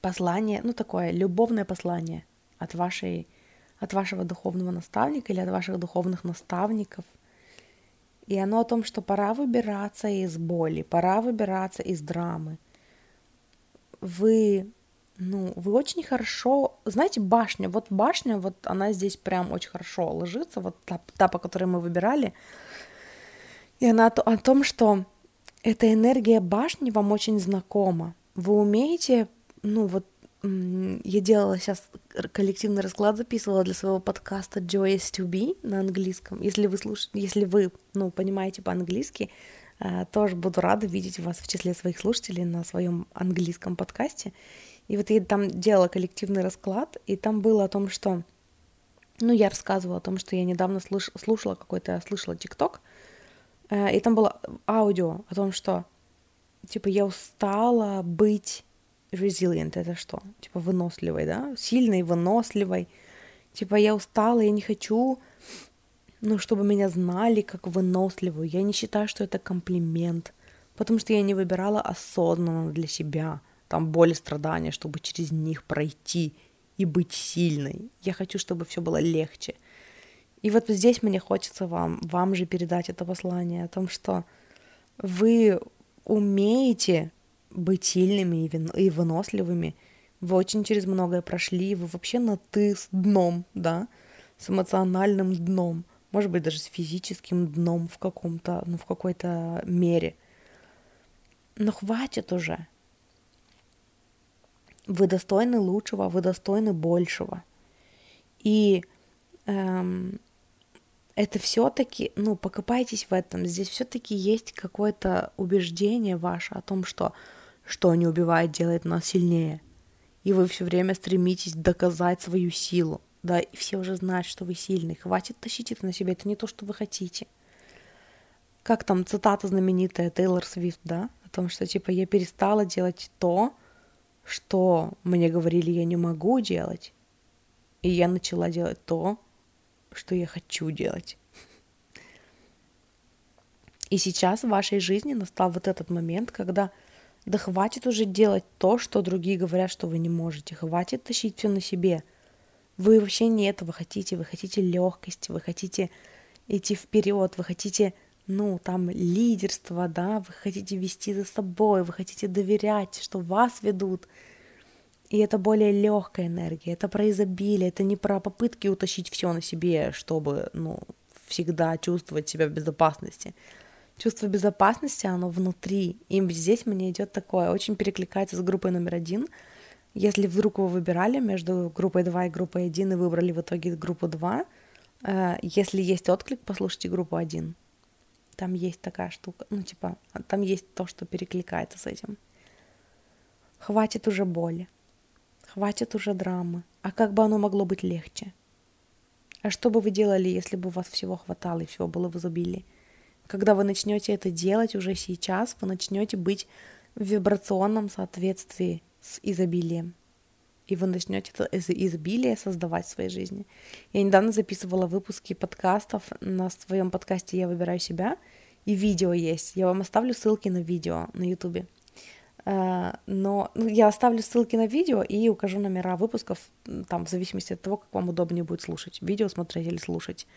послание, ну такое любовное послание от вашего духовного наставника или от ваших духовных наставников. И оно о том, что пора выбираться из боли, пора выбираться из драмы. Вы очень хорошо, знаете, башня, вот она здесь прям очень хорошо ложится, вот та, по которой мы выбирали, и она о том, что эта энергия башни вам очень знакома, вы умеете, ну вот, я делала сейчас коллективный расклад, записывала для своего подкаста Joy is to be на английском, если вы понимаете по-английски, тоже буду рада видеть вас в числе своих слушателей на своем английском подкасте. И вот я там делала коллективный расклад, и там было о том, что... Ну, я рассказывала о том, что я недавно слышала ТикТок, и там было аудио о том, что, типа, я устала быть resilient, это что? Типа, выносливой, да? Сильной, выносливой. Типа, я устала, я не хочу... Ну, чтобы меня знали как выносливую. Я не считаю, что это комплимент, потому что я не выбирала осознанно для себя там боль и страдания, чтобы через них пройти и быть сильной. Я хочу, чтобы все было легче. И вот здесь мне хочется вам же передать это послание о том, что вы умеете быть сильными и выносливыми. Вы очень через многое прошли, вы вообще на «ты» с дном, да, с эмоциональным дном. Может быть, даже с физическим дном в какой-то мере. Но хватит уже. Вы достойны лучшего, вы достойны большего. И это все-таки, ну, покопайтесь в этом. Здесь все-таки есть какое-то убеждение ваше о том, что не убивает, делает нас сильнее. И вы все время стремитесь доказать свою силу. Да, и все уже знают, что вы сильный. Хватит тащить это на себя. Это не то, что вы хотите. Как там цитата знаменитая Тейлор Свифт, да? О том, что типа я перестала делать то, что мне говорили я не могу делать, и я начала делать то, что я хочу делать. И сейчас в вашей жизни настал вот этот момент, когда да хватит уже делать то, что другие говорят, что вы не можете. Хватит тащить все на себе. Вы вообще не этого хотите. Вы хотите легкости, вы хотите идти вперед, вы хотите, там лидерство, да, вы хотите вести за собой, вы хотите доверять, что вас ведут. И это более легкая энергия, это про изобилие, это не про попытки утащить все на себе, чтобы, всегда чувствовать себя в безопасности. Чувство безопасности, оно внутри, и здесь мне идет такое, очень перекликается с группой номер 1. Если вдруг вы выбирали между группой 2 и группой 1 и выбрали в итоге группу 2, если есть отклик, послушайте группу 1. Там есть такая штука, там есть то, что перекликается с этим. Хватит уже боли, хватит уже драмы, а как бы оно могло быть легче? А что бы вы делали, если бы у вас всего хватало и всего было в изобилии? Когда вы начнете это делать уже сейчас, вы начнете быть в вибрационном соответствии с изобилием. И вы начнете это изобилие создавать в своей жизни. Я недавно записывала выпуски подкастов на своем подкасте «Я выбираю себя», и видео есть. Я вам оставлю ссылки на видео на Ютубе. Но я оставлю ссылки на видео и укажу номера выпусков, там в зависимости от того, как вам удобнее будет слушать, видео смотреть или слушать.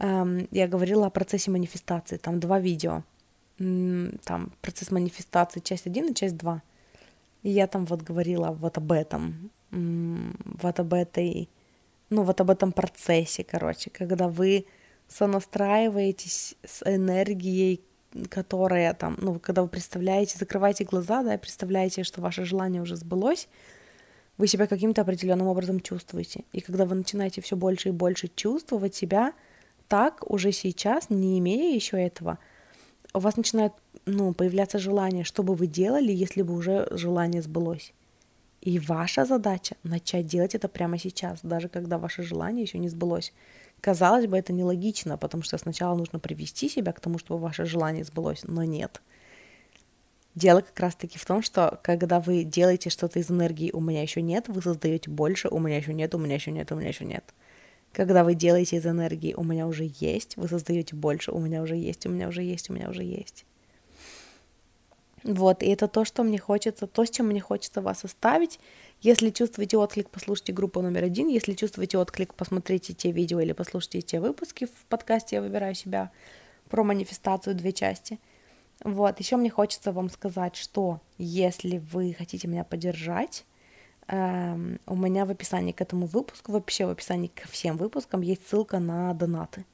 Я говорила о процессе манифестации, там 2 видео, там процесс манифестации часть 1 и часть 2, и я там говорила вот об этом процессе, когда вы сонастраиваетесь с энергией, которая там, когда вы представляете, закрываете глаза, да, и представляете, что ваше желание уже сбылось, вы себя каким-то определенным образом чувствуете, и когда вы начинаете все больше и больше чувствовать себя, так уже сейчас, не имея еще этого, у вас начинает появляться желание, что бы вы делали, если бы уже желание сбылось. И ваша задача начать делать это прямо сейчас, даже когда ваше желание еще не сбылось. Казалось бы, это нелогично, потому что сначала нужно привести себя к тому, чтобы ваше желание сбылось, но нет. Дело как раз-таки в том, что когда вы делаете что-то из энергии «у меня еще нет», вы создаете больше «у меня еще нет», «у меня еще нет», «у меня еще нет». Когда вы делаете из энергии «у меня уже есть», вы создаете больше «у меня уже есть», «у меня уже есть», «у меня уже есть». Вот, и это то, что мне хочется, то, с чем мне хочется вас оставить. Если чувствуете отклик, послушайте группу номер 1. Если чувствуете отклик, посмотрите те видео или послушайте те выпуски в подкасте «Я выбираю себя» про манифестацию 2 части. Вот, еще мне хочется вам сказать, что если вы хотите меня поддержать, у меня в описании к этому выпуску, вообще в описании ко всем выпускам есть ссылка на донаты,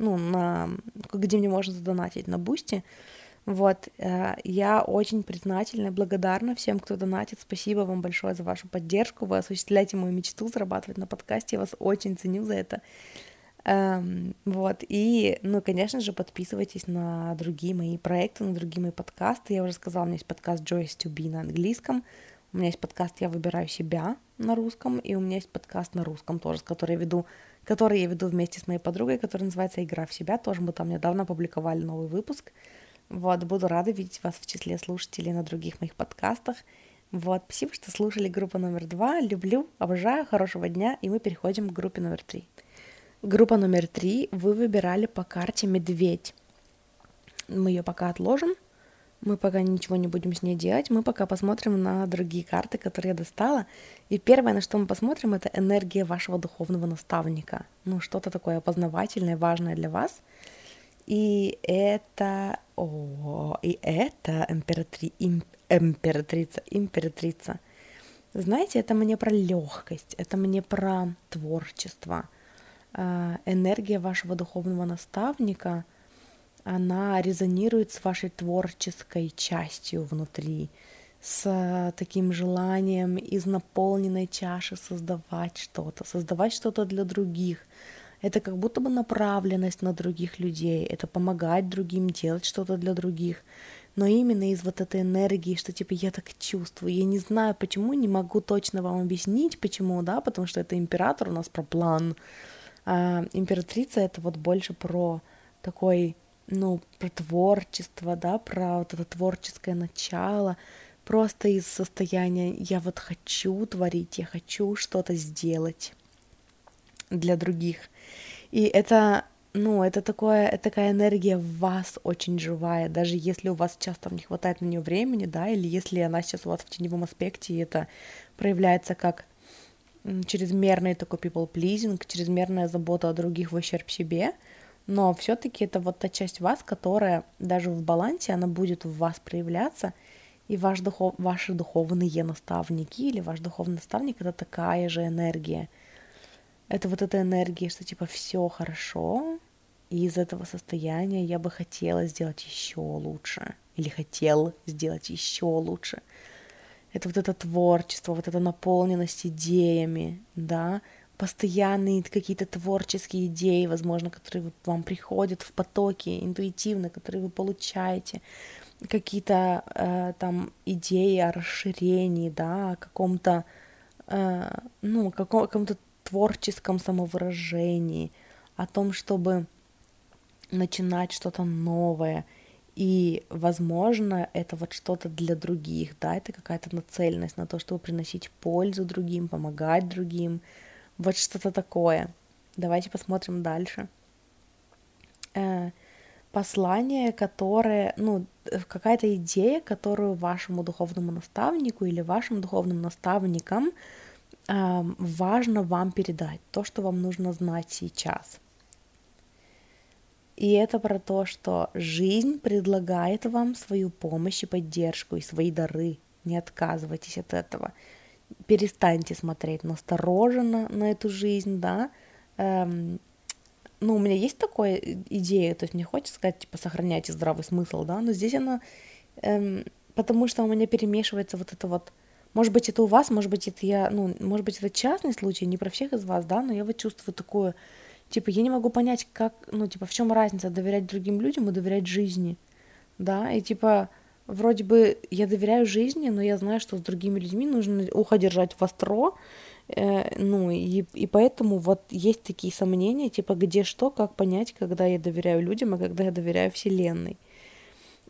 где мне можно задонатить на Бусти. Вот, я очень признательна и благодарна всем, кто донатит, спасибо вам большое за вашу поддержку, вы осуществляете мою мечту зарабатывать на подкасте, я вас очень ценю за это. Вот, и, конечно же, подписывайтесь на другие мои проекты, на другие мои подкасты, я уже сказала, у меня есть подкаст Joy is to be на английском, у меня есть подкаст «Я выбираю себя» на русском, и у меня есть подкаст на русском тоже, который я веду вместе с моей подругой, который называется «Игра в себя». Тоже мы там недавно опубликовали новый выпуск. Вот, буду рада видеть вас в числе слушателей на других моих подкастах. Вот, спасибо, что слушали группу номер 2. Люблю, обожаю, хорошего дня, и мы переходим к группе номер 3. Группа номер 3 вы выбирали по карте «Медведь». Мы ее пока отложим. Мы пока ничего не будем с ней делать, мы пока посмотрим на другие карты, которые я достала. И первое, на что мы посмотрим, это энергия вашего духовного наставника. Что-то такое познавательное, важное для вас. И это императрица. Знаете, это мне про легкость, это мне про творчество. Энергия вашего духовного наставника – она резонирует с вашей творческой частью внутри, с таким желанием из наполненной чаши создавать что-то для других. Это как будто бы направленность на других людей, это помогать другим, делать что-то для других. Но именно из вот этой энергии, что я так чувствую, я не знаю почему, не могу точно вам объяснить почему, да, потому что это император у нас про план. А императрица — это больше про такой ну, про творчество, да, про вот это творческое начало, просто из состояния «я вот хочу творить, я хочу что-то сделать для других». И это, ну, это такая энергия в вас очень живая, даже если у вас часто не хватает на нее времени, да, или если она сейчас у вас в теневом аспекте, и это проявляется как чрезмерный такой people-pleasing, чрезмерная забота о других в ущерб себе, но все-таки это вот та часть вас, которая даже в балансе, она будет в вас проявляться, и ваши духовные наставники или ваш духовный наставник — это такая же энергия. Это вот эта энергия, что типа все хорошо, и из этого состояния я бы хотела сделать еще лучше, или хотел сделать еще лучше. Это вот это творчество, вот эта наполненность идеями, да, постоянные какие-то творческие идеи, возможно, которые вам приходят в потоке, интуитивно, которые вы получаете, какие-то там идеи о расширении, да, о каком-то, ну, каком-то творческом самовыражении, о том, чтобы начинать что-то новое. И, возможно, это вот что-то для других, да, это какая-то нацеленность на то, чтобы приносить пользу другим, помогать другим, вот что-то такое. Давайте посмотрим дальше. Послание, которое, ну, какая-то идея, которую вашему духовному наставнику или вашим духовным наставникам важно вам передать, то, что вам нужно знать сейчас. И это про то, что жизнь предлагает вам свою помощь и поддержку, и свои дары. Не отказывайтесь от этого. Перестаньте смотреть настороженно на эту жизнь, да. Ну, у меня есть такая идея, то есть мне хочется сказать, типа, сохраняйте здравый смысл, да, но здесь она, потому что у меня перемешивается вот это вот, может быть, это у вас, может быть, это я, ну, может быть, это частный случай, не про всех из вас, да, но я вот чувствую такое, типа, я не могу понять, как, ну, типа, в чем разница доверять другим людям и доверять жизни, да, и типа, вроде бы я доверяю жизни, но я знаю, что с другими людьми нужно ухо держать востро, ну, и поэтому вот есть такие сомнения, типа, где что, как понять, когда я доверяю людям, а когда я доверяю Вселенной.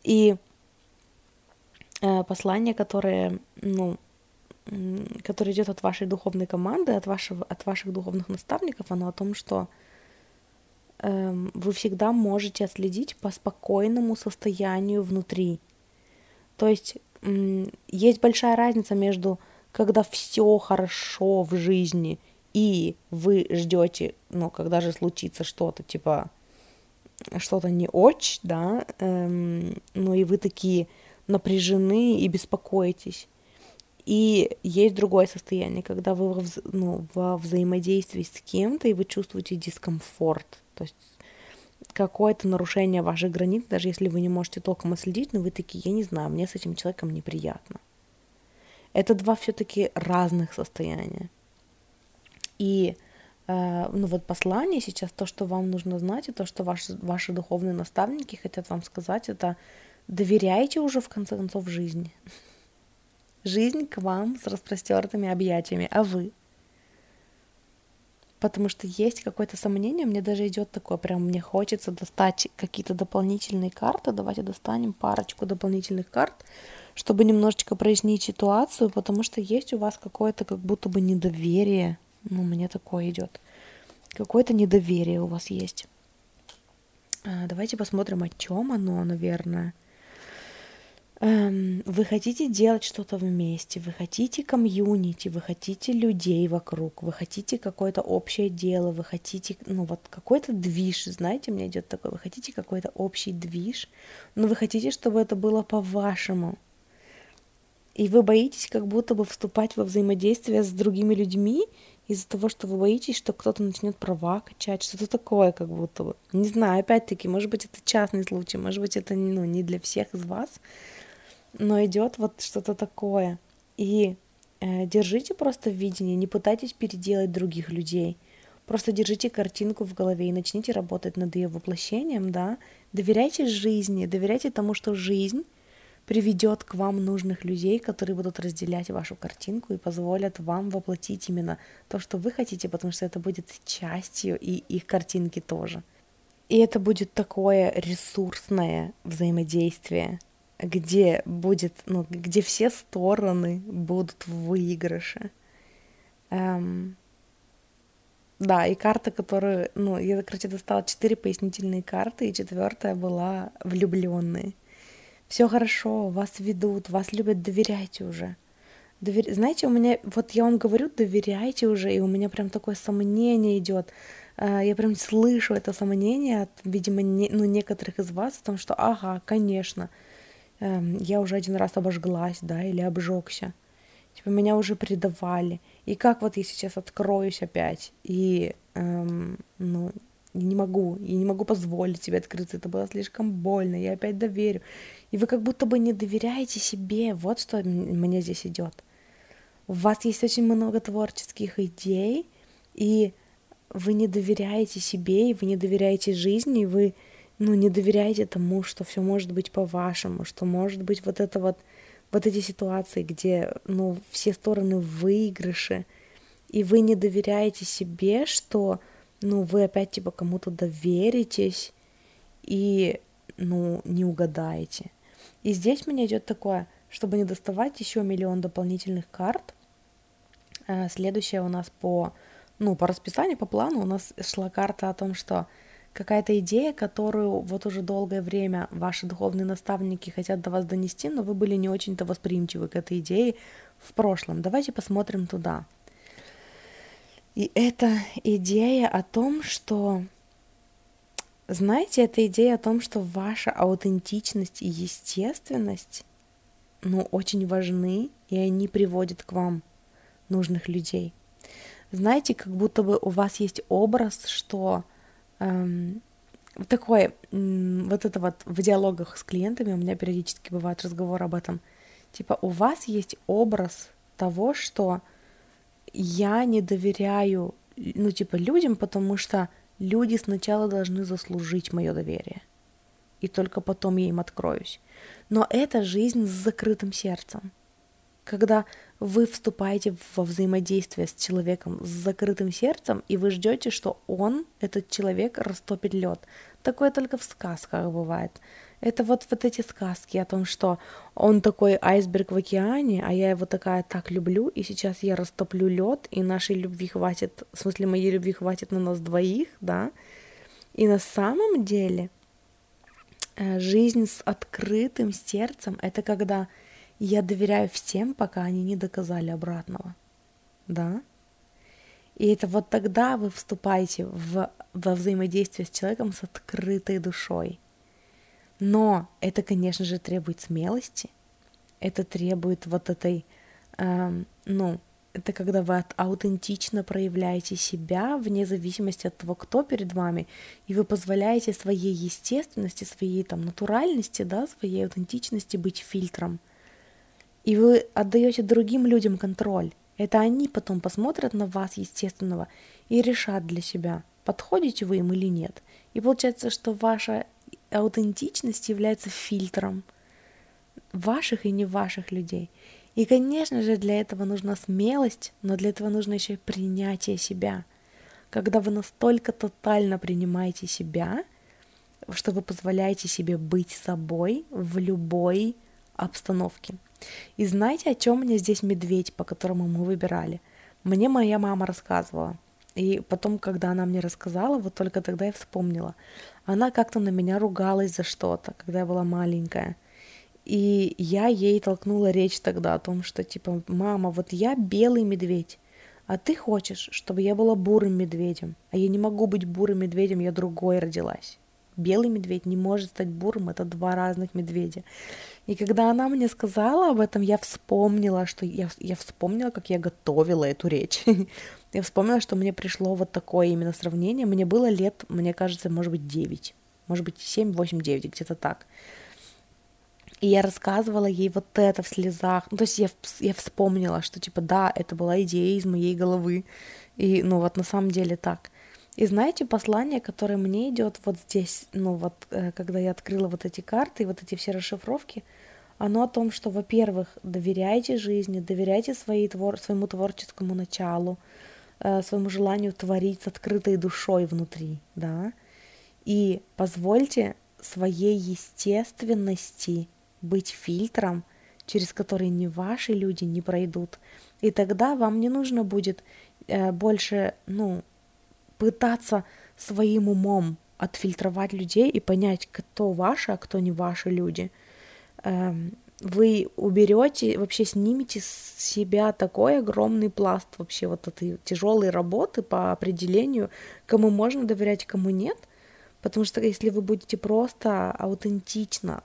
И послание, которое, ну, которое идет от вашей духовной команды, от ваших духовных наставников, оно о том, что вы всегда можете отследить по спокойному состоянию внутри. То есть есть большая разница между, когда все хорошо в жизни, и вы ждете, ну, когда же случится что-то, типа, что-то не очень, да, ну, и вы такие напряжены и беспокоитесь. И есть другое состояние, когда вы во взаимодействии с кем-то, и вы чувствуете дискомфорт, то есть какое-то нарушение ваших границ, даже если вы не можете толком отследить, но вы такие, я не знаю, мне с этим человеком неприятно. Это два все-таки разных состояния. И ну вот послание сейчас, то, что вам нужно знать, и то, что ваши духовные наставники хотят вам сказать, это доверяйте уже в конце концов жизни. Жизнь к вам с распростертыми объятиями, а вы? Потому что есть какое-то сомнение, мне даже идет такое, прям мне хочется достать какие-то дополнительные карты, давайте достанем парочку дополнительных карт, чтобы немножечко прояснить ситуацию, потому что есть у вас какое-то как будто бы недоверие, ну, мне такое идет, какое-то недоверие у вас есть. Давайте посмотрим, о чем оно, наверное. Вы хотите делать что-то вместе, вы хотите комьюнити, вы хотите людей вокруг, вы хотите какое-то общее дело, вы хотите, ну вот какой-то движ, знаете, мне идет такой, вы хотите какой-то общий движ, но вы хотите, чтобы это было по-вашему. И вы боитесь как будто бы вступать во взаимодействие с другими людьми из-за того, что вы боитесь, что кто-то начнет права качать, что-то такое как будто бы. Не знаю, опять-таки, может быть, это частный случай, может быть, это, ну, не для всех из вас, но идет вот что-то такое. И держите просто видение, не пытайтесь переделать других людей. Просто держите картинку в голове и начните работать над ее воплощением, да. Доверяйте жизни, доверяйте тому, что жизнь приведет к вам нужных людей, которые будут разделять вашу картинку и позволят вам воплотить именно то, что вы хотите, потому что это будет частью и их картинки тоже. И это будет такое ресурсное взаимодействие, где будет, где все стороны будут в выигрыше. Да, и карта, которую, я, короче, достала 4 пояснительные карты, и 4-я была влюбленные. Все хорошо, вас ведут, вас любят, доверяйте уже. Знаете, у меня, вот я вам говорю, доверяйте уже, и у меня прям такое сомнение идет. Я прям слышу это сомнение от, видимо, некоторых из вас о том, что ага, конечно, я уже один раз обожглась, да, или обжегся. Типа меня уже предавали. И как вот я сейчас откроюсь опять? И я не могу позволить себе открыться. Это было слишком больно, я опять доверю. И вы как будто бы не доверяете себе. Вот что мне здесь идет. У вас есть очень много творческих идей, и вы не доверяете себе, и вы не доверяете жизни, и вы не доверяете тому, что все может быть по-вашему, что может быть вот эти ситуации, где, все стороны в выигрыше, и вы не доверяете себе, что, вы опять, кому-то доверитесь и, не угадаете. И здесь мне идет такое, чтобы не доставать еще миллион дополнительных карт, следующая у нас по расписанию, по плану у нас шла карта о том, что какая-то идея, которую вот уже долгое время ваши духовные наставники хотят до вас донести, но вы были не очень-то восприимчивы к этой идее в прошлом. Давайте посмотрим туда. И это идея о том, что... Знаете, это идея о том, что ваша аутентичность и естественность, очень важны, и они приводят к вам нужных людей. Знаете, как будто бы у вас есть образ, что... такое, в диалогах с клиентами у меня периодически бывает разговор об этом, типа у вас есть образ того, что я не доверяю, людям, потому что люди сначала должны заслужить мое доверие, и только потом я им откроюсь. Но это жизнь с закрытым сердцем. Когда вы вступаете во взаимодействие с человеком с закрытым сердцем, и вы ждете, что этот человек, растопит лед. Такое только в сказках бывает. Это вот эти сказки о том, что он такой айсберг в океане, а я его так люблю, и сейчас я растоплю лед, и нашей любви хватит, в смысле моей любви хватит на нас двоих, да. И на самом деле жизнь с открытым сердцем — это когда... Я доверяю всем, пока они не доказали обратного, да? И это вот тогда вы вступаете во взаимодействие с человеком с открытой душой. Но это, конечно же, требует смелости, это требует это когда вы аутентично проявляете себя вне зависимости от того, кто перед вами, и вы позволяете своей естественности, своей натуральности, да, своей аутентичности быть фильтром. И вы отдаете другим людям контроль. Это они потом посмотрят на вас, естественного, и решат для себя, подходите вы им или нет. И получается, что ваша аутентичность является фильтром ваших и не ваших людей. И, конечно же, для этого нужна смелость, но для этого нужно еще и принятие себя. Когда вы настолько тотально принимаете себя, что вы позволяете себе быть собой в любой обстановке. И знаете, о чем мне здесь медведь, по которому мы выбирали? Мне моя мама рассказывала. И потом, когда она мне рассказала, вот только тогда я вспомнила. Она как-то на меня ругалась за что-то, когда я была маленькая. И я ей толкнула речь тогда о том, что мама, вот я белый медведь, а ты хочешь, чтобы я была бурым медведем. А я не могу быть бурым медведем, я другой родилась. Белый медведь не может стать бурым, это 2 разных медведя. И когда она мне сказала об этом, я вспомнила, что я вспомнила, как я готовила эту речь. Я вспомнила, что мне пришло вот такое именно сравнение. Мне было лет, мне кажется, может быть, 9, может быть, 7, 8, 9, где-то так. И я рассказывала ей вот это в слезах. То есть я вспомнила, что да, это была идея из моей головы. И на самом деле так. И знаете, послание, которое мне идет вот здесь, когда я открыла вот эти карты и вот эти все расшифровки, оно о том, что, во-первых, доверяйте жизни, доверяйте своему творческому началу, своему желанию творить с открытой душой внутри, да, И позвольте своей естественности быть фильтром, через который ни ваши люди не пройдут. И тогда вам не нужно будет больше, пытаться своим умом отфильтровать людей и понять, кто ваши, а кто не ваши люди. Вы уберете, вообще снимете с себя такой огромный пласт вообще вот этой тяжелой работы по определению, кому можно доверять, кому нет. Потому что если вы будете просто аутентично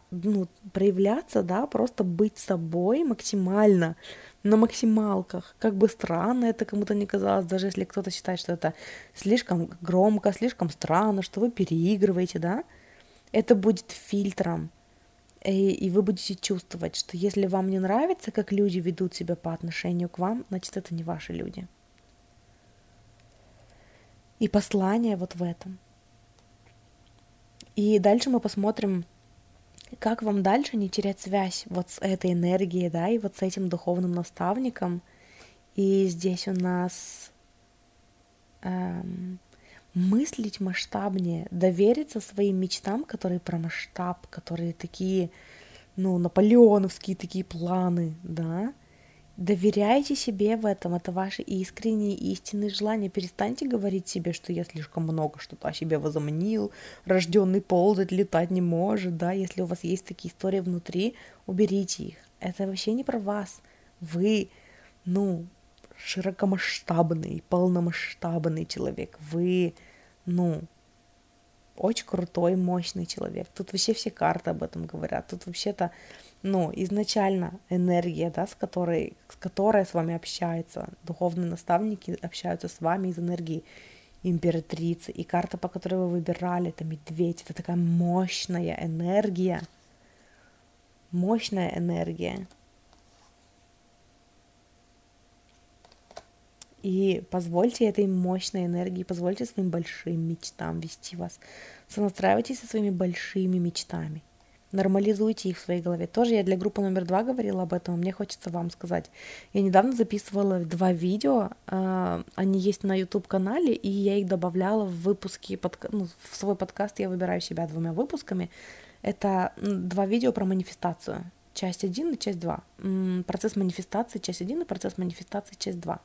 проявляться, да, просто быть собой максимально, на максималках, как бы странно это кому-то не казалось, даже если кто-то считает, что это слишком громко, слишком странно, что вы переигрываете, да, это будет фильтром, и вы будете чувствовать, что если вам не нравится, как люди ведут себя по отношению к вам, значит, это не ваши люди. И послание вот в этом. И дальше мы посмотрим, как вам дальше не терять связь вот с этой энергией, да, и вот с этим духовным наставником. И здесь у нас мыслить масштабнее, довериться своим мечтам, которые про масштаб, которые такие, наполеоновские такие планы, да. Доверяйте себе в этом, это ваши искренние истинные желания. Перестаньте говорить себе, что я слишком много что-то о себе возомнил, рожденный ползать, летать не может, да. Если у вас есть такие истории внутри, уберите их. Это вообще не про вас. Вы, широкомасштабный, полномасштабный человек. Вы, очень крутой, мощный человек. Тут вообще все карты об этом говорят. Тут вообще-то, изначально энергия, да, с которой с вами общаются. Духовные наставники общаются с вами из энергии императрицы. И карта, по которой вы выбирали, это медведь. Это такая мощная энергия. Мощная энергия. И позвольте этой мощной энергии, позвольте своим большим мечтам вести вас. Сонастраивайтесь со своими большими мечтами. Нормализуйте их в своей голове. Тоже я для группы номер 2 говорила об этом, мне хочется вам сказать. Я недавно записывала 2 видео, они есть на YouTube-канале, и я их добавляла в выпуски, в свой подкаст «Я выбираю себя» 2 выпусками. Это 2 видео про манифестацию, часть 1 и часть 2. Процесс манифестации, часть 1 и процесс манифестации, часть 2.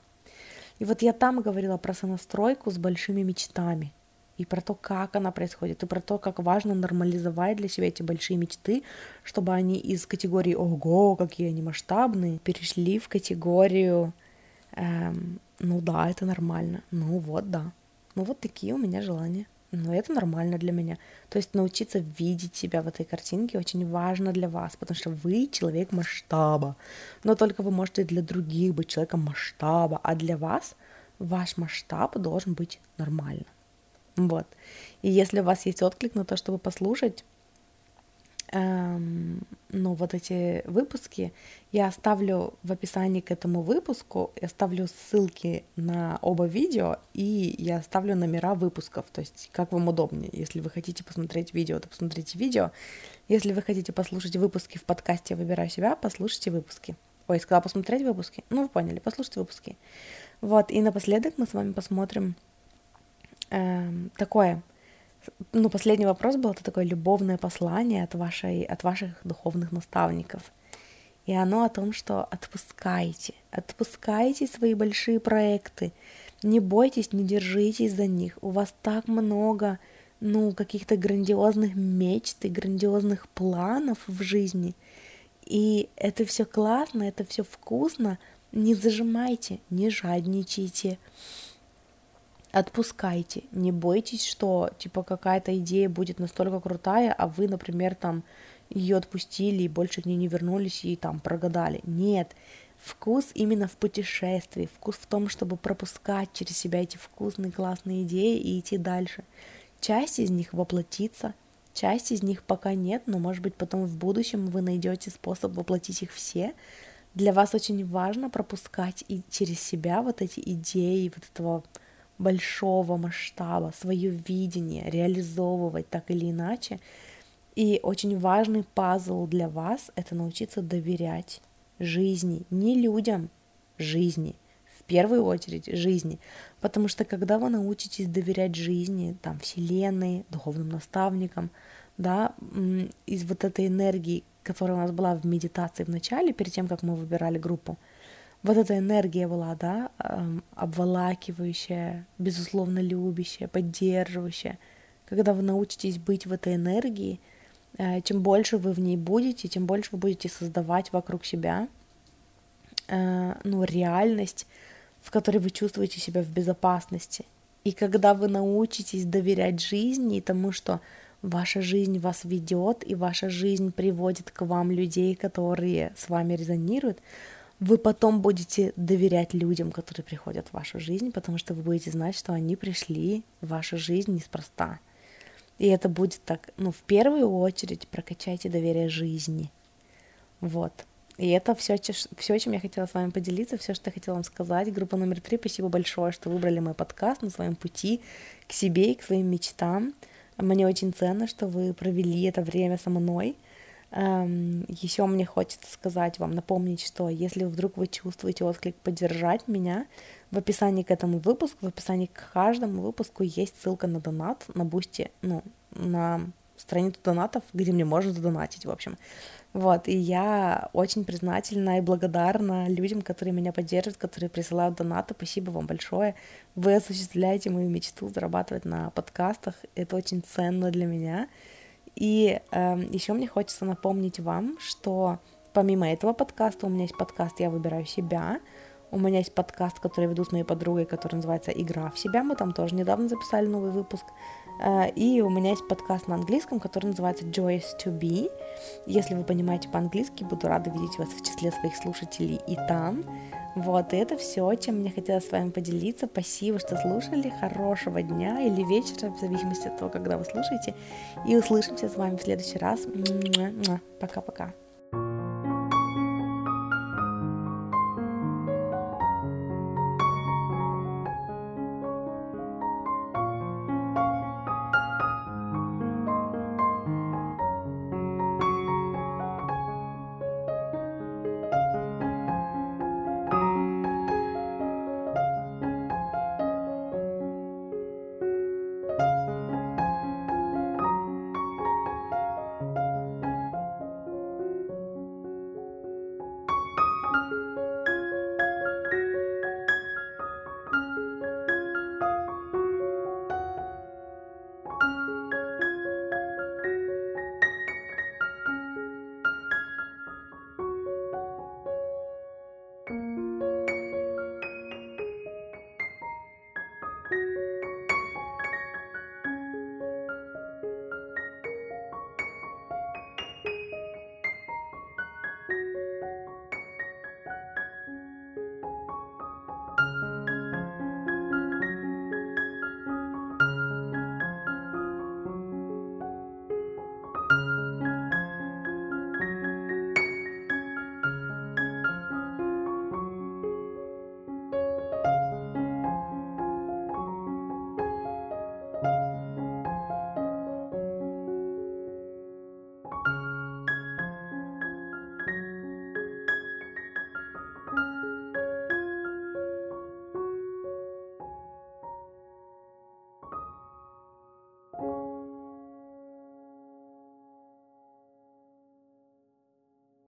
И вот я там говорила про сонастройку с большими мечтами, и про то, как она происходит, и про то, как важно нормализовать для себя эти большие мечты, чтобы они из категории «Ого, какие они масштабные!» перешли в категорию это нормально, да, вот такие у меня желания, это нормально для меня». То есть научиться видеть себя в этой картинке очень важно для вас, потому что вы человек масштаба, но только вы можете для других быть человеком масштаба, а для вас ваш масштаб должен быть нормально. Вот. И если у вас есть отклик на то, чтобы послушать вот эти выпуски, я оставлю в описании к этому выпуску, я оставлю ссылки на оба видео, и я оставлю номера выпусков, то есть как вам удобнее. Если вы хотите посмотреть видео, то посмотрите видео. Если вы хотите послушать выпуски в подкасте «Я выбираю себя», послушайте выпуски. Ой, сказала посмотреть выпуски? Вы поняли, послушайте выпуски. Вот, и напоследок мы с вами посмотрим такое... последний вопрос был, это такое любовное послание от ваших духовных наставников. И оно о том, что отпускайте свои большие проекты, не бойтесь, не держитесь за них. У вас так много, каких-то грандиозных мечт и грандиозных планов в жизни. И это все классно, это все вкусно. Не зажимайте, не жадничайте. Отпускайте, не бойтесь, что какая-то идея будет настолько крутая, а вы, например, ее отпустили и больше к ней не вернулись и прогадали. Нет, вкус именно в путешествии, вкус в том, чтобы пропускать через себя эти вкусные, классные идеи и идти дальше. Часть из них воплотится, часть из них пока нет, но, может быть, потом в будущем вы найдете способ воплотить их все. Для вас очень важно пропускать и через себя вот эти идеи, вот этого... большого масштаба, свое видение, реализовывать так или иначе. И очень важный пазл для вас — это научиться доверять жизни, не людям, жизни, в первую очередь жизни, потому что когда вы научитесь доверять жизни, там, вселенной, духовным наставникам, да, из вот этой энергии, которая у нас была в медитации в начале, перед тем, как мы выбирали группу, вот эта энергия была, да, обволакивающая, безусловно любящая, поддерживающая. Когда вы научитесь быть в этой энергии, чем больше вы в ней будете, тем больше вы будете создавать вокруг себя, ну, реальность, в которой вы чувствуете себя в безопасности. И когда вы научитесь доверять жизни и тому, что ваша жизнь вас ведет, и ваша жизнь приводит к вам людей, которые с вами резонируют, вы потом будете доверять людям, которые приходят в вашу жизнь, потому что вы будете знать, что они пришли в вашу жизнь неспроста. И это будет так, ну, в первую очередь прокачайте доверие жизни. Вот. И это все, чем я хотела с вами поделиться, все, что я хотела вам сказать. Группа номер 3, спасибо большое, что выбрали мой подкаст на своем пути к себе и к своим мечтам. Мне очень ценно, что вы провели это время со мной. Еще мне хочется сказать вам, напомнить, что если вдруг вы чувствуете отклик поддержать меня, в описании к этому выпуску, в описании к каждому выпуску есть ссылка на донат, на Boosty, ну, на страницу донатов, где мне можно задонатить, в общем. Вот, и я очень признательна и благодарна людям, которые меня поддерживают, которые присылают донаты. Спасибо вам большое. Вы осуществляете мою мечту зарабатывать на подкастах. Это очень ценно для меня. И еще мне хочется напомнить вам, что помимо этого подкаста у меня есть подкаст «Я выбираю себя», у меня есть подкаст, который веду с моей подругой, который называется «Игра в себя», мы там тоже недавно записали новый выпуск, и у меня есть подкаст на английском, который называется «Joy is to be», если вы понимаете по-английски, буду рада видеть вас в числе своих слушателей и там. Вот, и это все, чем мне хотелось с вами поделиться. Спасибо, что слушали. Хорошего дня или вечера, в зависимости от того, когда вы слушаете. И услышимся с вами в следующий раз. Пока-пока.